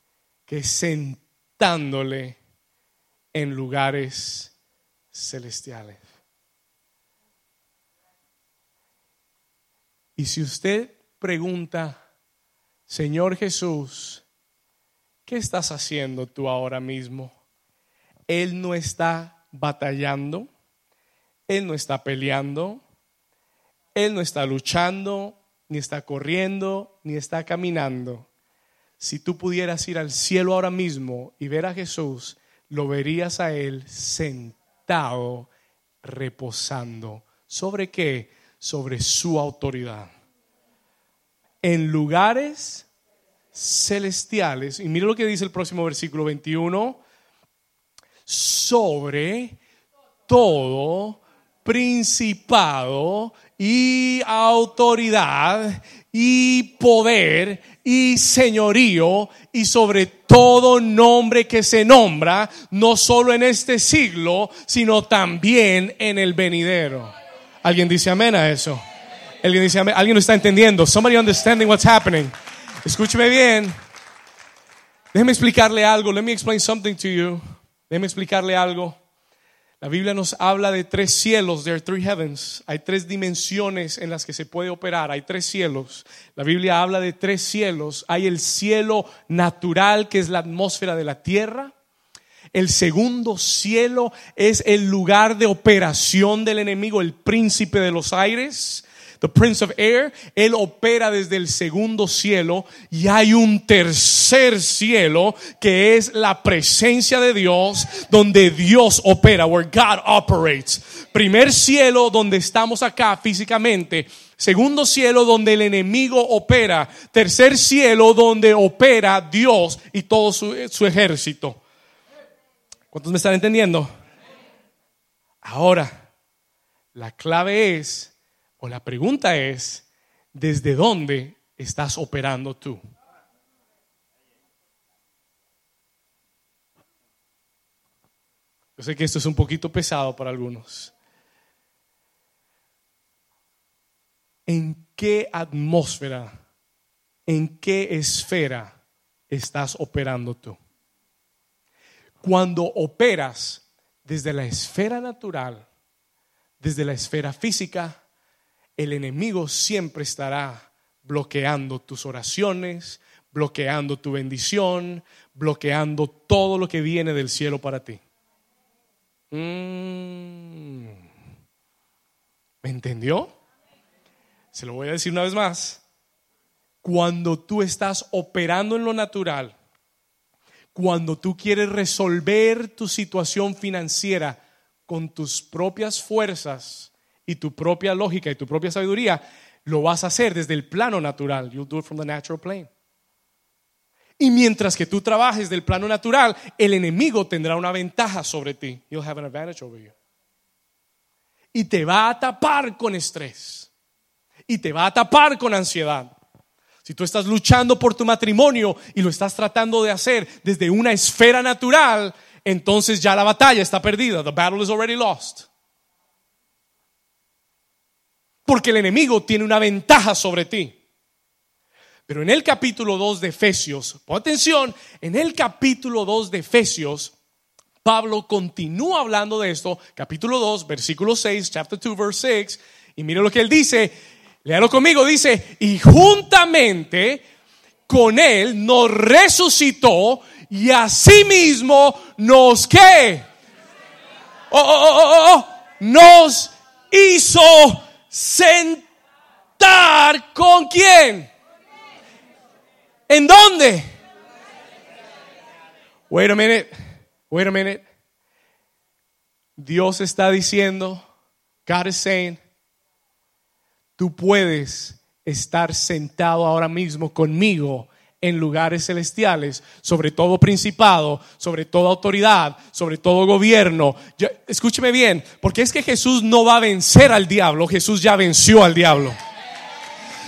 que sentándole en lugares celestiales. Y si usted pregunta, Señor Jesús, ¿qué estás haciendo tú ahora mismo? Él no está batallando, Él no está peleando, Él no está luchando, ni está corriendo, ni está caminando. Si tú pudieras ir al cielo ahora mismo y ver a Jesús, lo verías a Él sentado, reposando. ¿Sobre qué? Sobre su autoridad. En lugares celestiales. Y mire lo que dice el próximo versículo 21. Sobre todo principado y autoridad y poder y señorío y sobre todo nombre que se nombra, no solo en este siglo, sino también en el venidero. ¿Alguien dice amén a eso? ¿Alguien dice amén? ¿Alguien lo está entendiendo? Somebody understanding what's happening. Escúcheme bien. Déjeme explicarle algo. Let me explain something to you. Déjeme explicarle algo. La Biblia nos habla de tres cielos. There are three heavens. Hay tres dimensiones en las que se puede operar. Hay tres cielos. La Biblia habla de tres cielos. Hay el cielo natural, que es la atmósfera de la tierra. El segundo cielo es el lugar de operación del enemigo, el príncipe de los aires. The Prince of Air, él opera desde el segundo cielo. Y hay un tercer cielo que es la presencia de Dios, donde Dios opera, where God operates. Primer cielo, donde estamos acá físicamente. Segundo cielo, donde el enemigo opera. Tercer cielo, donde opera Dios y todo su ejército. ¿Cuántos me están entendiendo? Ahora, la clave es, o la pregunta es, ¿desde dónde estás operando tú? Yo sé que esto es un poquito pesado para algunos. ¿En qué atmósfera, en qué esfera estás operando tú? Cuando operas desde la esfera natural, desde la esfera física, el enemigo siempre estará bloqueando tus oraciones, bloqueando tu bendición, bloqueando todo lo que viene del cielo para ti. ¿Me entendió? Se lo voy a decir una vez más. Cuando tú estás operando en lo natural, cuando tú quieres resolver tu situación financiera con tus propias fuerzas y tu propia lógica y tu propia sabiduría, lo vas a hacer desde el plano natural. You'll do it from the natural plane. Y mientras que tú trabajes del plano natural, el enemigo tendrá una ventaja sobre ti. He'll have an advantage over you. Y te va a tapar con estrés. Y te va a tapar con ansiedad. Si tú estás luchando por tu matrimonio y lo estás tratando de hacer desde una esfera natural, entonces ya la batalla está perdida. The battle is already lost. Porque el enemigo tiene una ventaja sobre ti. Pero en el capítulo 2 de Efesios, pon atención, en el capítulo 2 de Efesios, Pablo continúa hablando de esto. Capítulo 2, versículo 6, chapter 2, verse 6. Y mire lo que él dice, léalo conmigo, dice, y juntamente con él nos resucitó y asimismo nos, ¿qué? Nos hizo sentar con quién. ¿En dónde? Wait a minute. Dios está diciendo, God is saying, tú puedes estar sentado ahora mismo conmigo en lugares celestiales, sobre todo principado, sobre toda autoridad, sobre todo gobierno. Escúcheme bien, porque es que Jesús no va a vencer al diablo, Jesús ya venció al diablo.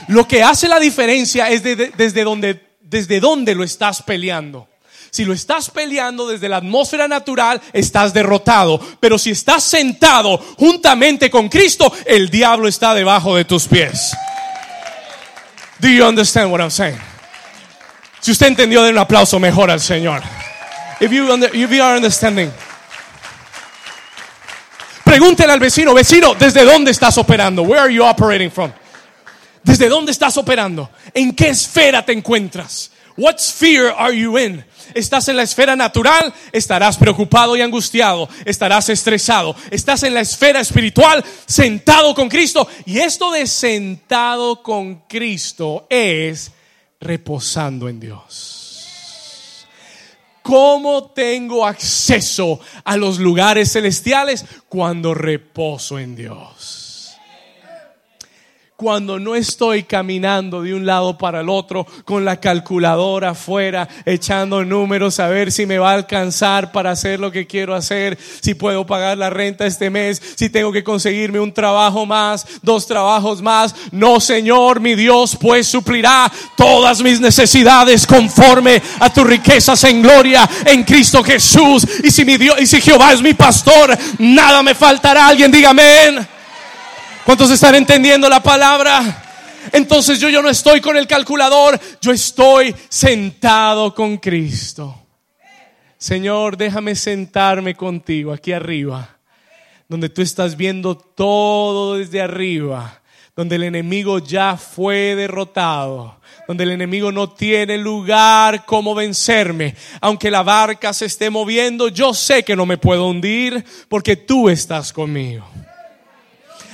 Lo que hace la diferencia es desde donde lo estás peleando. Si lo estás peleando desde la atmósfera natural, estás derrotado. Pero si estás sentado juntamente con Cristo, el diablo está debajo de tus pies. Do you understand what I'm saying? Si usted entendió, den un aplauso mejor al Señor. If you are understanding. Pregúntele al vecino: vecino, ¿desde dónde estás operando? Where are you operating from? ¿Desde dónde estás operando? ¿En qué esfera te encuentras? What sphere are you in? ¿Estás en la esfera natural? Estarás preocupado y angustiado. Estarás estresado. Estás en la esfera espiritual, sentado con Cristo. Y esto de sentado con Cristo es reposando en Dios. ¿Cómo tengo acceso a los lugares celestiales? Cuando reposo en Dios. Cuando no estoy caminando de un lado para el otro con la calculadora afuera, echando números a ver si me va a alcanzar para hacer lo que quiero hacer, si puedo pagar la renta este mes, si tengo que conseguirme un trabajo más, 2 trabajos más. No, Señor, mi Dios pues suplirá todas mis necesidades conforme a tus riquezas en gloria en Cristo Jesús. Y si mi Dios, y si Jehová es mi pastor, nada me faltará. Alguien diga amén. ¿Cuántos están entendiendo la palabra? Entonces yo no estoy con el calculador, yo estoy sentado con Cristo. Señor, déjame sentarme contigo aquí arriba, donde tú estás viendo todo desde arriba, donde el enemigo ya fue derrotado, donde el enemigo no tiene lugar como vencerme. Aunque la barca se esté moviendo, yo sé que no me puedo hundir porque tú estás conmigo.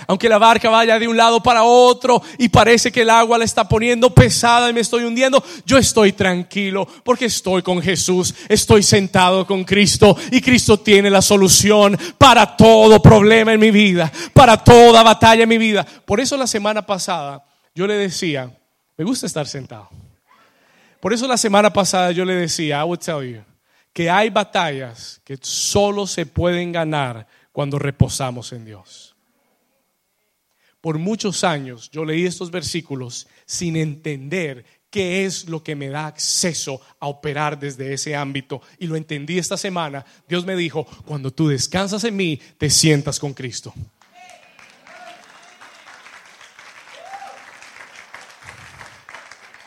Aunque la barca vaya de un lado para otro y parece que el agua la está poniendo pesada y me estoy hundiendo, yo estoy tranquilo porque estoy con Jesús, estoy sentado con Cristo, y Cristo tiene la solución para todo problema en mi vida, para toda batalla en mi vida. Por eso la semana pasada yo le decía, me gusta estar sentado. Por eso la semana pasada yo le decía, I would tell you, que hay batallas que solo se pueden ganar cuando reposamos en Dios. Por muchos años yo leí estos versículos sin entender qué es lo que me da acceso a operar desde ese ámbito, y lo entendí esta semana. Dios me dijo: cuando tú descansas en mí, te sientas con Cristo.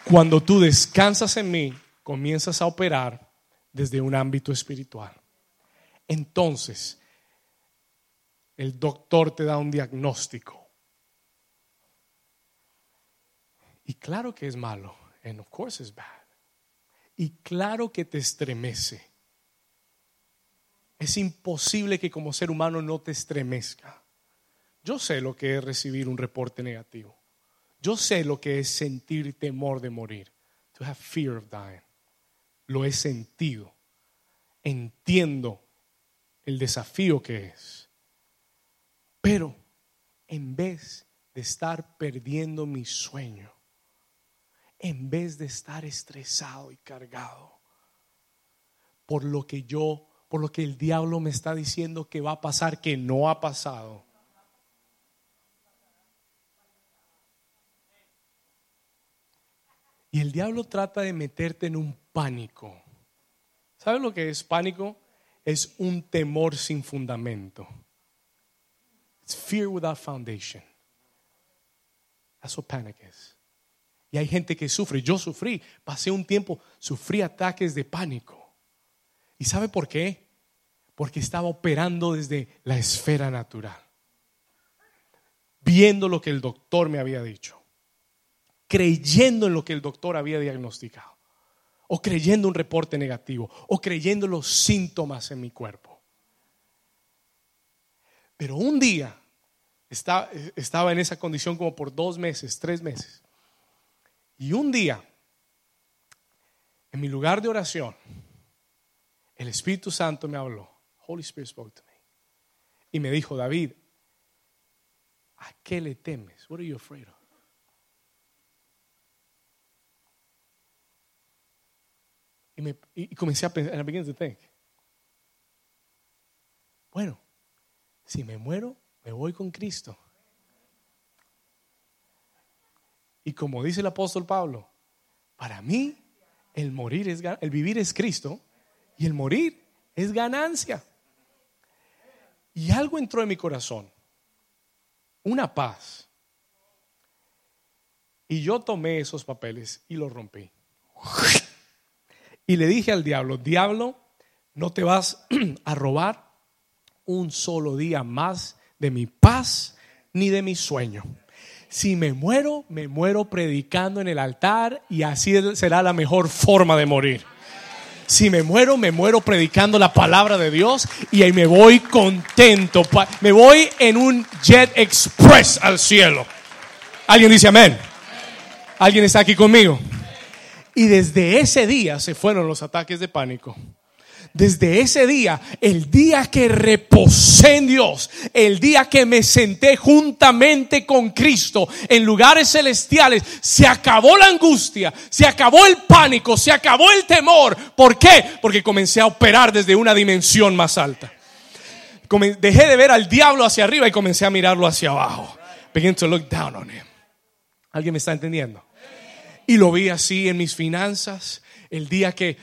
Cuando tú descansas en mí, comienzas a operar desde un ámbito espiritual. Entonces el doctor te da un diagnóstico. Y claro que es malo, and of course it's bad. Y claro que te estremece. Es imposible que como ser humano no te estremezca. Yo sé lo que es recibir un reporte negativo. Yo sé lo que es sentir temor de morir. To have fear of dying. Lo he sentido. Entiendo el desafío que es. Pero en vez de estar perdiendo mi sueño, en vez de estar estresado y cargado por lo que el diablo me está diciendo que va a pasar, que no ha pasado, y el diablo trata de meterte en un pánico. ¿Sabes lo que es pánico? Es un temor sin fundamento. It's fear without foundation. That's what panic is. Y hay gente que sufre. Yo sufrí, pasé un tiempo, sufrí ataques de pánico. ¿Y sabe por qué? Porque estaba operando desde la esfera natural, viendo lo que el doctor me había dicho, creyendo en lo que el doctor había diagnosticado, o creyendo un reporte negativo, o creyendo los síntomas en mi cuerpo. Pero un día estaba en esa condición como por 2 meses, 3 meses. Y un día, en mi lugar de oración, el Espíritu Santo me habló. Holy Spirit spoke to me. Y me dijo: David, ¿a qué le temes? What are you afraid of? Y comencé a pensar, and I began to think, bueno, si me muero, me voy con Cristo. Y como dice el apóstol Pablo, para mí el morir es, el vivir es Cristo y el morir es ganancia. Y algo entró en mi corazón, una paz. Y yo tomé esos papeles y los rompí. Y le dije al diablo, diablo, no te vas a robar un solo día más de mi paz ni de mi sueño. Si me muero, me muero predicando en el altar y así será la mejor forma de morir. Si me muero predicando la palabra de Dios y ahí me voy contento. Me voy en un Jet Express al cielo. ¿Alguien dice amén? ¿Alguien está aquí conmigo? Y desde ese día se fueron los ataques de pánico. Desde ese día, el día que reposé en Dios, el día que me senté juntamente con Cristo en lugares celestiales, se acabó la angustia, se acabó el pánico, se acabó el temor. ¿Por qué? Porque comencé a operar desde una dimensión más alta. Dejé de ver al diablo hacia arriba y comencé a mirarlo hacia abajo. Began to look down on him. ¿Alguien me está entendiendo? Y lo vi así en mis finanzas. El día que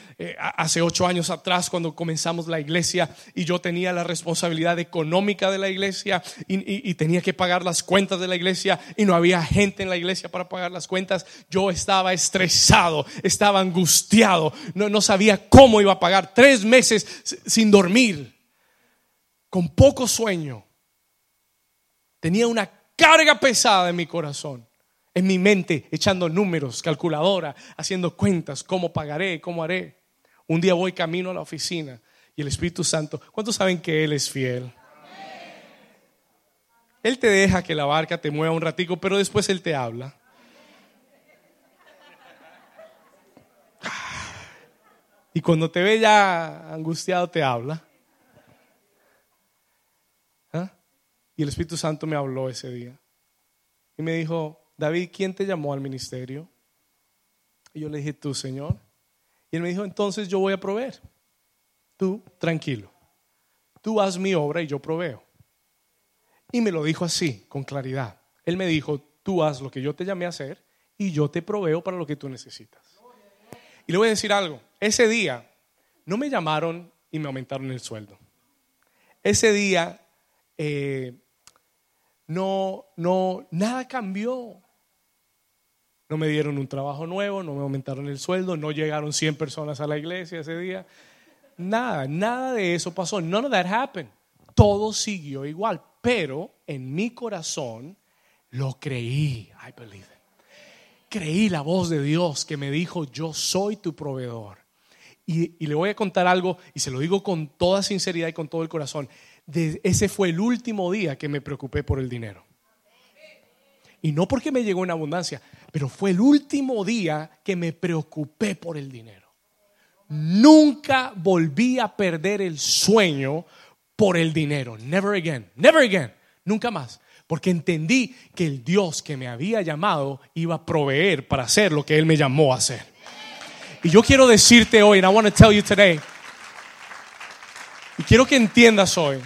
hace 8 años atrás, cuando comenzamos la iglesia y yo tenía la responsabilidad económica de la iglesia y tenía que pagar las cuentas de la iglesia y no había gente en la iglesia para pagar las cuentas, yo estaba estresado, estaba angustiado, no sabía cómo iba a pagar. 3 meses sin dormir, con poco sueño. Tenía una carga pesada en mi corazón. En mi mente, echando números, calculadora, haciendo cuentas, cómo pagaré, cómo haré. Un día voy camino a la oficina y el Espíritu Santo, ¿cuántos saben que Él es fiel? Él te deja que la barca te mueva un ratico, pero después Él te habla. Y cuando te ve ya angustiado te habla. ¿Ah? Y el Espíritu Santo me habló ese día y me dijo, David, ¿quién te llamó al ministerio? Y yo le dije, tú, Señor. Y él me dijo, entonces yo voy a proveer. Tú, tranquilo. Tú haz mi obra y yo proveo. Y me lo dijo así, con claridad. Él me dijo, tú haz lo que yo te llamé a hacer y yo te proveo para lo que tú necesitas. Y le voy a decir algo. Ese día no me llamaron y me aumentaron el sueldo. Ese día nada cambió. No me dieron un trabajo nuevo, no me aumentaron el sueldo, no llegaron 100 personas a la iglesia ese día. Nada de eso pasó. None of that happened. Todo siguió igual, pero en mi corazón lo creí. I believe it. Creí la voz de Dios que me dijo, yo soy tu proveedor. Y le voy a contar algo, y se lo digo con toda sinceridad y con todo el corazón. Ese fue el último día que me preocupé por el dinero. Y no porque me llegó en abundancia, pero fue el último día que me preocupé por el dinero. Nunca volví a perder el sueño por el dinero. Never again, never again, nunca más. Porque entendí que el Dios que me había llamado iba a proveer para hacer lo que Él me llamó a hacer. Y yo quiero decirte hoy, and I want to tell you today, y quiero que entiendas hoy.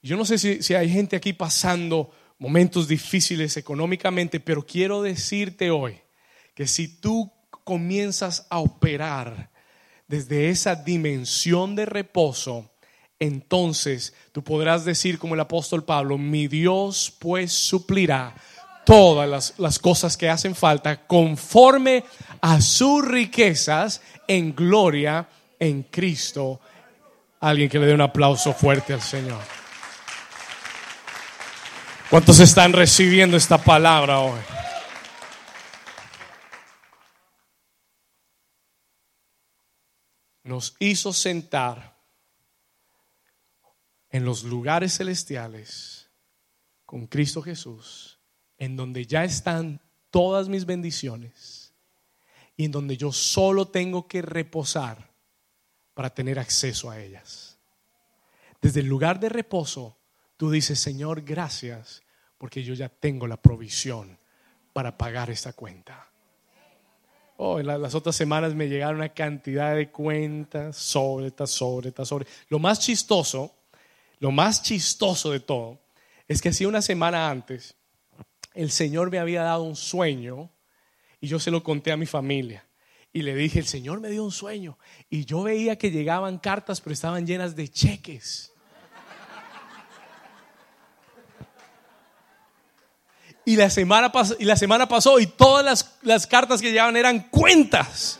Yo no sé si hay gente aquí pasando momentos difíciles económicamente, pero quiero decirte hoy que si tú comienzas a operar desde esa dimensión de reposo, entonces tú podrás decir como el apóstol Pablo, mi Dios pues suplirá todas las cosas que hacen falta conforme a sus riquezas en gloria en Cristo. Alguien que le dé un aplauso fuerte al Señor. ¿Cuántos están recibiendo esta palabra hoy? Nos hizo sentar en los lugares celestiales con Cristo Jesús, en donde ya están todas mis bendiciones y en donde yo solo tengo que reposar para tener acceso a ellas. Desde el lugar de reposo, tú dices, Señor, gracias, porque yo ya tengo la provisión para pagar esta cuenta. Oh, en las otras semanas me llegaron una cantidad de cuentas, sobre. Lo más chistoso de todo es que hacía una semana antes el Señor me había dado un sueño y yo se lo conté a mi familia. Y le dije, el Señor me dio un sueño y yo veía que llegaban cartas pero estaban llenas de cheques. Y la semana pasó y todas las cartas que llegaban eran cuentas.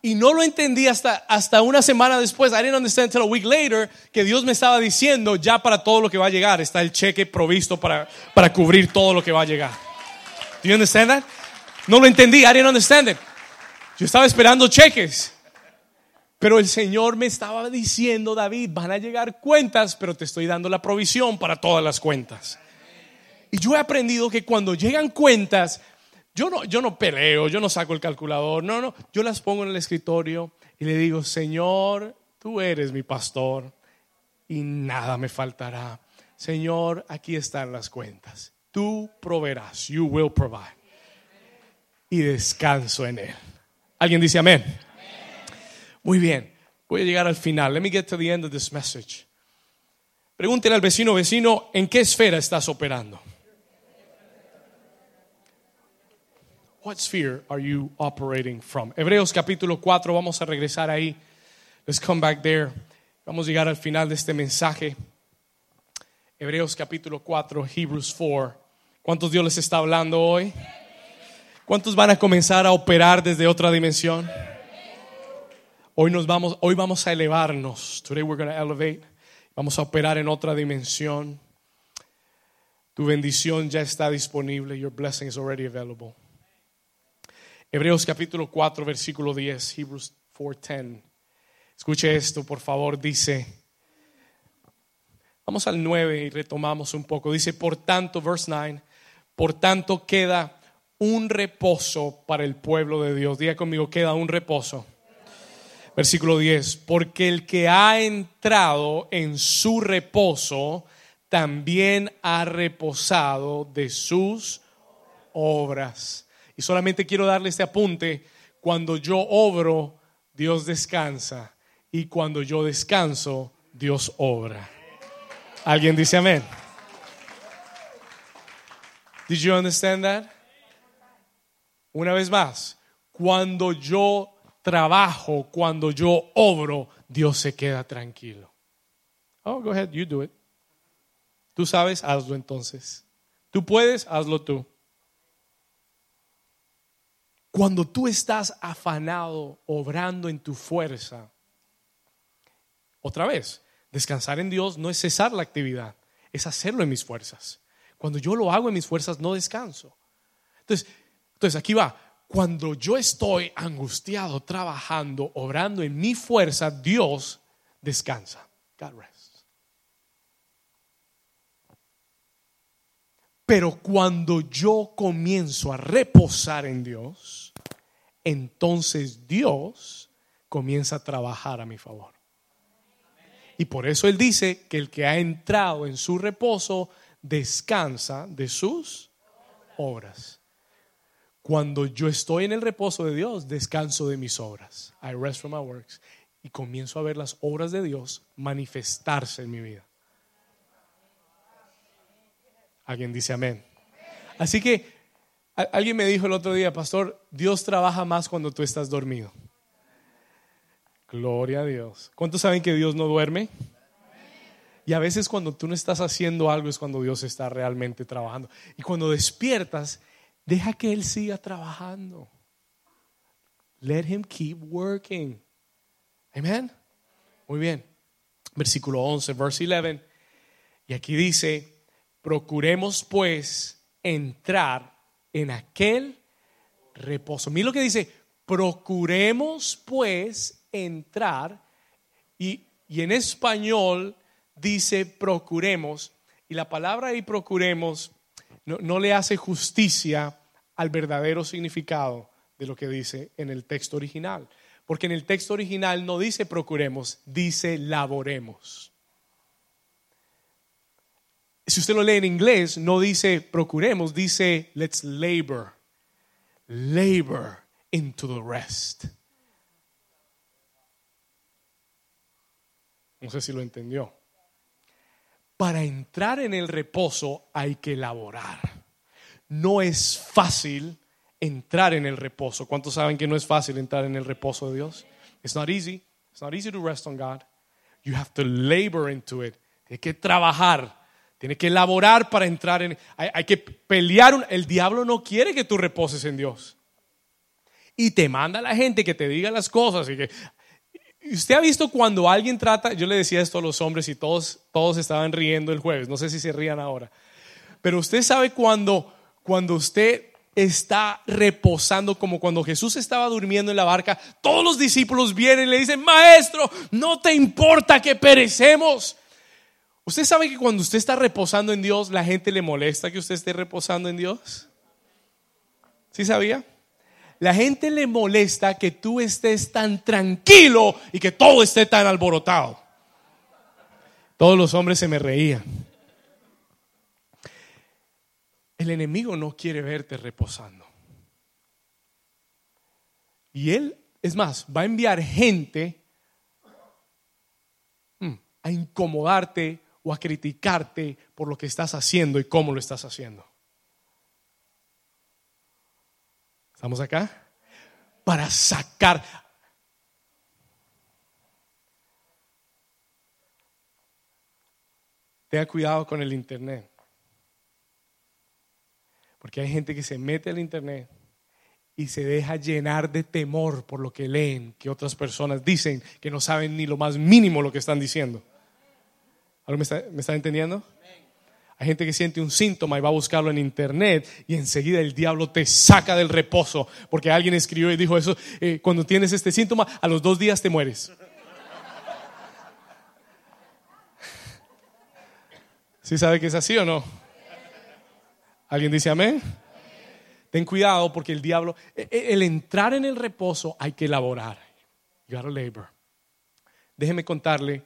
Y no lo entendí hasta una semana después. I didn't understand until a week later que Dios me estaba diciendo, ya para todo lo que va a llegar está el cheque provisto para cubrir todo lo que va a llegar. Do you understand that? No lo entendí, I didn't understand it. Yo estaba esperando cheques, pero el Señor me estaba diciendo, David, van a llegar cuentas, pero te estoy dando la provisión para todas las cuentas. Y yo he aprendido que cuando llegan cuentas, yo no peleo, yo no saco el calculador, no, yo las pongo en el escritorio y le digo, Señor, tú eres mi pastor y nada me faltará. Señor, aquí están las cuentas, tú proveerás, you will provide. Y descanso en Él. ¿Alguien dice amén? Amén. Muy bien, voy a llegar al final. Let me get to the end of this message. Pregúntele al vecino, ¿en qué esfera estás operando? What sphere are you operating from? Hebreos capítulo 4, vamos a regresar ahí. Let's come back there. Vamos a llegar al final de este mensaje. Hebreos capítulo 4, Hebrews 4. ¿Cuántos Dios les está hablando hoy? ¿Cuántos van a comenzar a operar desde otra dimensión? Hoy vamos a elevarnos. Today we're going to elevate. Vamos a operar en otra dimensión. Tu bendición ya está disponible. Your blessing is already available. Hebreos capítulo 4, versículo 10. Hebrews 4:10. Escuche esto, por favor. Dice, vamos al 9 y retomamos un poco. Dice, por tanto, verse 9, por tanto queda un reposo para el pueblo de Dios. Diga conmigo, queda un reposo. Versículo 10. Porque el que ha entrado en su reposo también ha reposado de sus obras. Y solamente quiero darle este apunte. Cuando yo obro, Dios descansa. Y cuando yo descanso, Dios obra. ¿Alguien dice amén? Did you understand that? Una vez más, cuando yo trabajo, cuando yo obro, Dios se queda tranquilo. Oh, go ahead, you do it. Tú sabes, hazlo entonces. Tú puedes, hazlo tú. Cuando tú estás afanado, obrando en tu fuerza, otra vez, descansar en Dios no es cesar la actividad, es hacerlo en mis fuerzas. Cuando yo lo hago en mis fuerzas, no descanso. Entonces aquí va, cuando yo estoy angustiado, trabajando, obrando en mi fuerza, Dios descansa. God rests. Pero cuando yo comienzo a reposar en Dios, entonces Dios comienza a trabajar a mi favor. Y por eso Él dice que el que ha entrado en su reposo descansa de sus obras. Cuando yo estoy en el reposo de Dios, descanso de mis obras. I rest from my works. Y comienzo a ver las obras de Dios manifestarse en mi vida. ¿Alguien dice amén? Así que alguien me dijo el otro día, pastor, Dios trabaja más cuando tú estás dormido. Gloria a Dios. ¿Cuántos saben que Dios no duerme? Y a veces cuando tú no estás haciendo algo es cuando Dios está realmente trabajando. Y cuando despiertas, deja que Él siga trabajando. Let Him keep working. Amén. Muy bien. Versículo 11, verse 11. Y aquí dice, procuremos pues entrar en aquel reposo. Mira lo que dice, procuremos pues entrar. Y en español dice procuremos. Y la palabra ahí procuremos no le hace justicia al verdadero significado de lo que dice en el texto original. Porque en el texto original no dice procuremos, dice laboremos. Si usted lo lee en inglés, no dice procuremos, dice let's labor. labor into the rest. No sé si lo entendió. Para entrar en el reposo hay que laborar. No es fácil entrar en el reposo. ¿Cuántos saben que no es fácil entrar en el reposo de Dios? It's not easy. It's not easy to rest on God. You have to labor into it. Hay que trabajar. Tienes que laborar para entrar en... Hay que pelear. El diablo no quiere que tú reposes en Dios. Y te manda la gente que te diga las cosas. Y que... Usted ha visto cuando alguien trata, yo le decía esto a los hombres y todos estaban riendo el jueves, no sé si se rían ahora, pero usted sabe cuando usted está reposando, como cuando Jesús estaba durmiendo en la barca, todos los discípulos vienen y le dicen: Maestro, ¿no te importa que perecemos? Usted sabe que cuando usted está reposando en Dios, la gente le molesta que usted esté reposando en Dios. ¿Sí sabía? La gente le molesta que tú estés tan tranquilo y que todo esté tan alborotado. Todos los hombres se me reían. El enemigo no quiere verte reposando. Y él, es más, va a enviar gente a incomodarte o a criticarte por lo que estás haciendo y cómo lo estás haciendo. ¿Estamos acá? Para sacar. Tenga cuidado con el internet. Porque hay gente que se mete al internet y se deja llenar de temor por lo que leen, que otras personas dicen, que no saben ni lo más mínimo lo que están diciendo. ¿Me está entendiendo? Hay gente que siente un síntoma y va a buscarlo en internet, y enseguida el diablo te saca del reposo, porque alguien escribió y dijo eso, cuando tienes este síntoma a los 2 días te mueres. ¿Sí sabe que es así o no? ¿Alguien dice amén? Ten cuidado, porque el diablo, el entrar en el reposo hay que laborar. You gotta labor. Déjeme contarle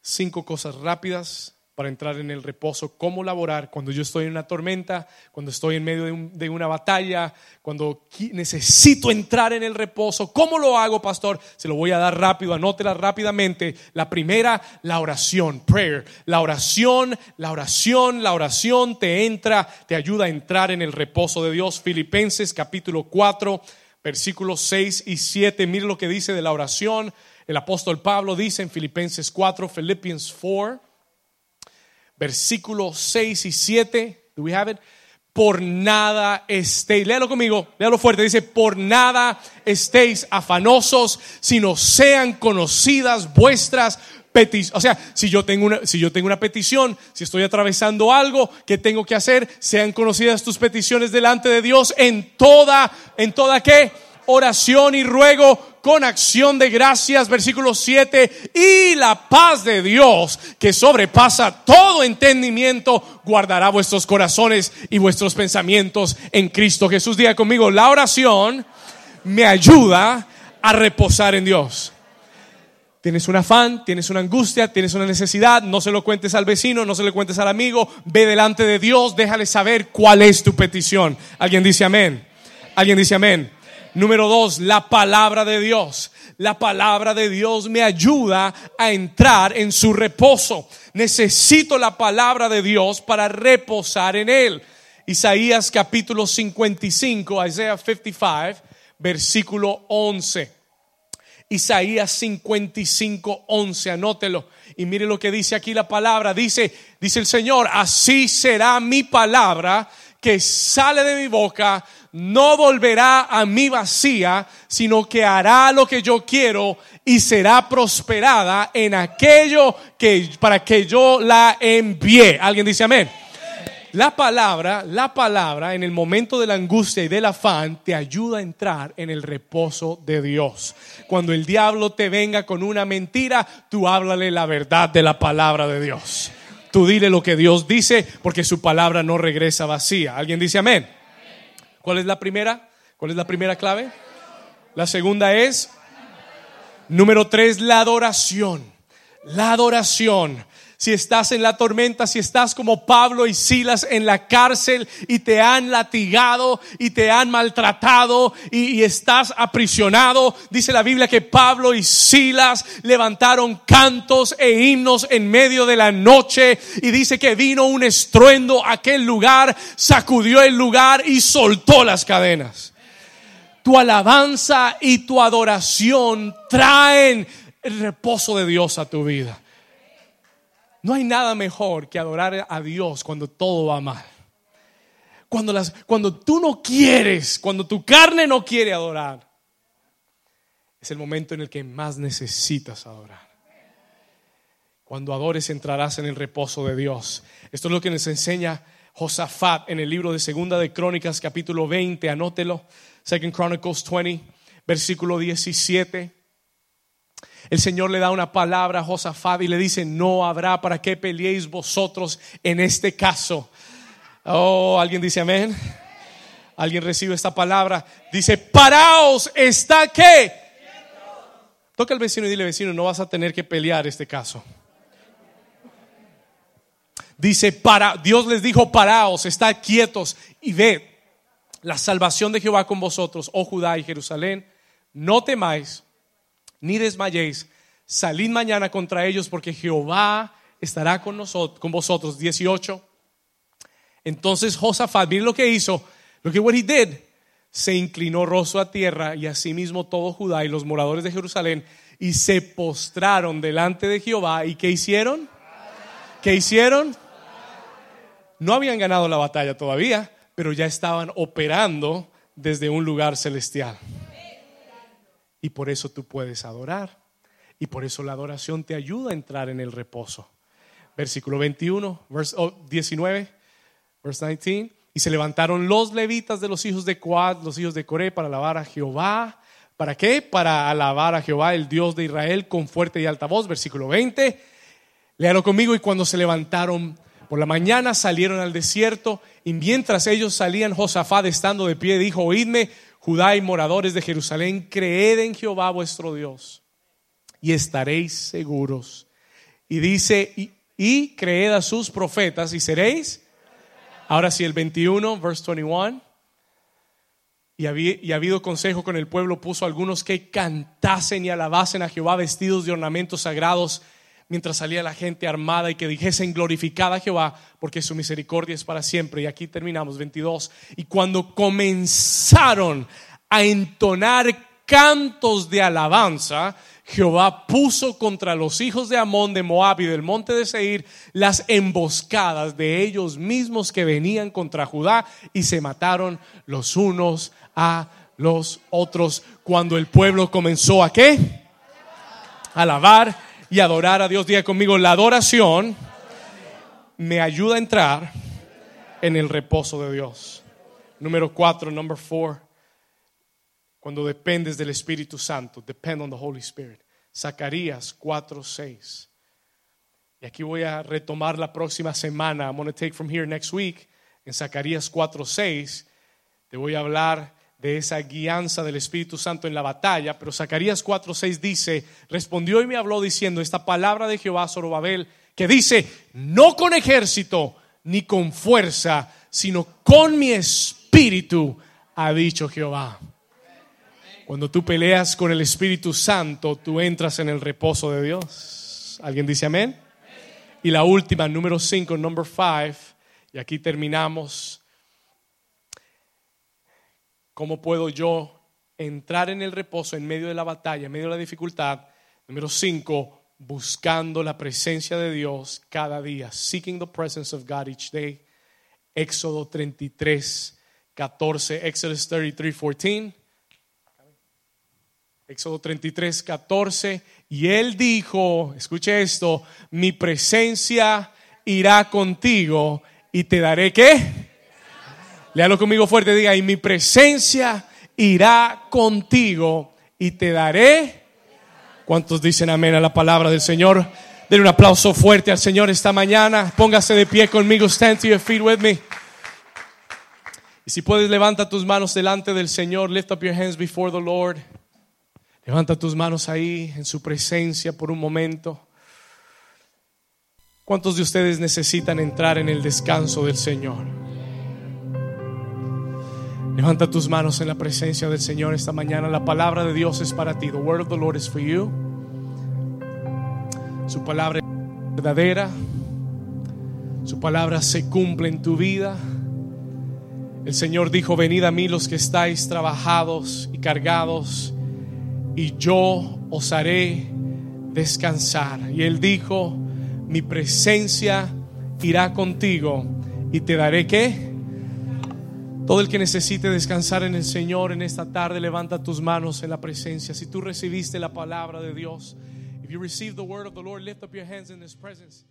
5 cosas rápidas para entrar en el reposo, cómo laborar cuando yo estoy en una tormenta, cuando estoy en medio de una batalla, cuando necesito entrar en el reposo. ¿Cómo lo hago, pastor? Se lo voy a dar rápido, anótela rápidamente. La primera, la oración, prayer. La oración te ayuda a entrar en el reposo de Dios. Filipenses capítulo 4, versículos 6 y 7. Mire lo que dice de la oración. El apóstol Pablo dice en Filipenses 4, Philippians 4, versículos 6 y 7, do we have it? Por nada estéis, léalo conmigo, léalo fuerte, dice: por nada estéis afanosos, sino sean conocidas vuestras peticiones. O sea, si yo tengo una petición, si estoy atravesando algo, ¿qué tengo que hacer? Sean conocidas tus peticiones delante de Dios en toda ¿qué? Oración y ruego con acción de gracias. Versículo 7: y la paz de Dios, que sobrepasa todo entendimiento, guardará vuestros corazones y vuestros pensamientos en Cristo Jesús. Diga conmigo: la oración me ayuda a reposar en Dios. Tienes un afán, tienes una angustia, tienes una necesidad, no se lo cuentes al vecino, no se lo cuentes al amigo, ve delante de Dios, déjale saber cuál es tu petición. ¿Alguien dice amén? ¿Alguien dice amén? Número 2, la palabra de Dios. La palabra de Dios me ayuda a entrar en su reposo. Necesito la palabra de Dios para reposar en él. Isaías capítulo 55, Isaiah 55, versículo 11. Isaías 55, 11, anótelo. Y mire lo que dice aquí la palabra. Dice el Señor: así será mi palabra que sale de mi boca, no volverá a mí vacía, sino que hará lo que yo quiero y será prosperada en aquello para que yo la envié. ¿Alguien dice amén? La palabra en el momento de la angustia y del afán te ayuda a entrar en el reposo de Dios. Cuando el diablo te venga con una mentira, tú háblale la verdad de la palabra de Dios. Tú dile lo que Dios dice, porque su palabra no regresa vacía. ¿Alguien dice amén? ¿Cuál es la primera? ¿Cuál es la primera clave? La segunda es, número 3, la adoración. Si estás en la tormenta, si estás como Pablo y Silas en la cárcel y te han latigado y te han maltratado y estás aprisionado, dice la Biblia que Pablo y Silas levantaron cantos e himnos en medio de la noche, y dice que vino un estruendo a aquel lugar, sacudió el lugar y soltó las cadenas. Tu alabanza y tu adoración traen el reposo de Dios a tu vida. No hay nada mejor que adorar a Dios cuando todo va mal. Cuando tú no quieres, cuando tu carne no quiere adorar, es el momento en el que más necesitas adorar. Cuando adores entrarás en el reposo de Dios. Esto es lo que nos enseña Josafat en el libro de Segunda de Crónicas, capítulo 20, anótelo. Second Chronicles 20, versículo 17. El Señor le da una palabra a Josafat y le dice: no habrá para qué peleéis vosotros en este caso. Oh, alguien dice amén. Alguien recibe esta palabra. Dice: paraos, está que. Toca al vecino y dile: vecino, no vas a tener que pelear este caso. Dice: para, Dios les dijo: paraos, está quietos y ved la salvación de Jehová con vosotros, oh Judá y Jerusalén. No temáis ni desmayéis, salid mañana contra ellos, porque Jehová estará con nosotros, con vosotros. 18. Entonces Josafat, miren lo que hizo, se inclinó rostro a tierra, y asimismo todo Judá y los moradores de Jerusalén, y se postraron delante de Jehová. ¿Y qué hicieron? ¿Qué hicieron? No habían ganado la batalla todavía, pero ya estaban operando desde un lugar celestial. Y por eso tú puedes adorar, y por eso la adoración te ayuda a entrar en el reposo. Versículo 21, verse 19. Y se levantaron los levitas de los hijos de Coat, los hijos de Coré, para alabar a Jehová. ¿Para qué? Para alabar a Jehová, el Dios de Israel, con fuerte y alta voz. Versículo 20, léalo conmigo. Y cuando se levantaron por la mañana, salieron al desierto, y mientras ellos salían, Josafat, estando de pie, dijo: oídme, Judá y moradores de Jerusalén, creed en Jehová vuestro Dios, y estaréis seguros. Y dice: y creed a sus profetas, y seréis. Ahora sí, el 21, verse 21. Y ha habido consejo con el pueblo, puso algunos que cantasen y alabasen a Jehová vestidos de ornamentos sagrados, mientras salía la gente armada, y que dijesen: glorificad a Jehová, porque su misericordia es para siempre. Y aquí terminamos, 22. Y cuando comenzaron a entonar cantos de alabanza, Jehová puso contra los hijos de Amón, de Moab y del monte de Seir las emboscadas de ellos mismos que venían contra Judá, y se mataron los unos a los otros. Cuando el pueblo comenzó a ¿qué? Alabar y adorar a Dios. Diga conmigo: la adoración me ayuda a entrar en el reposo de Dios. Número 4. Cuando dependes del Espíritu Santo. Depend on the Holy Spirit. Zacarías 4:6. Y aquí voy a retomar la próxima semana. I'm going to take from here next week. En Zacarías 4:6 te voy a hablar de esa guianza del Espíritu Santo en la batalla. Pero Zacarías 4:6 dice: respondió y me habló diciendo: esta palabra de Jehová a Sorobabel, que dice: no con ejército ni con fuerza, sino con mi espíritu, ha dicho Jehová. Cuando tú peleas con el Espíritu Santo, tú entras en el reposo de Dios. ¿Alguien dice amén? Y la última, número 5, number 5, y aquí terminamos. ¿Cómo puedo yo entrar en el reposo en medio de la batalla, en medio de la dificultad? Número 5, buscando la presencia de Dios cada día. Seeking the presence of God each day. Éxodo 33, 14. Exodus 33, 14. Éxodo 33, 14. Y él dijo, escuche esto: mi presencia irá contigo y te daré ¿qué? Léalo conmigo fuerte, diga: y mi presencia irá contigo y te daré. ¿Cuántos dicen amén a la palabra del Señor? Denle un aplauso fuerte al Señor esta mañana. Póngase de pie conmigo. Stand to your feet with me. Y si puedes, levanta tus manos delante del Señor. Lift up your hands before the Lord. Levanta tus manos ahí en su presencia por un momento. ¿Cuántos de ustedes necesitan entrar en el descanso del Señor? Levanta tus manos en la presencia del Señor esta mañana. La palabra de Dios es para ti. The word of the Lord is for you. Su palabra es verdadera. Su palabra se cumple en tu vida. El Señor dijo: venid a mí los que estáis trabajados y cargados, y yo os haré descansar. Y Él dijo: mi presencia irá contigo y te daré ¿qué? Todo el que necesite descansar en el Señor en esta tarde, levanta tus manos en la presencia. Si tú recibiste la palabra de Dios, if you received the word of the Lord, lift up your hands in His presence.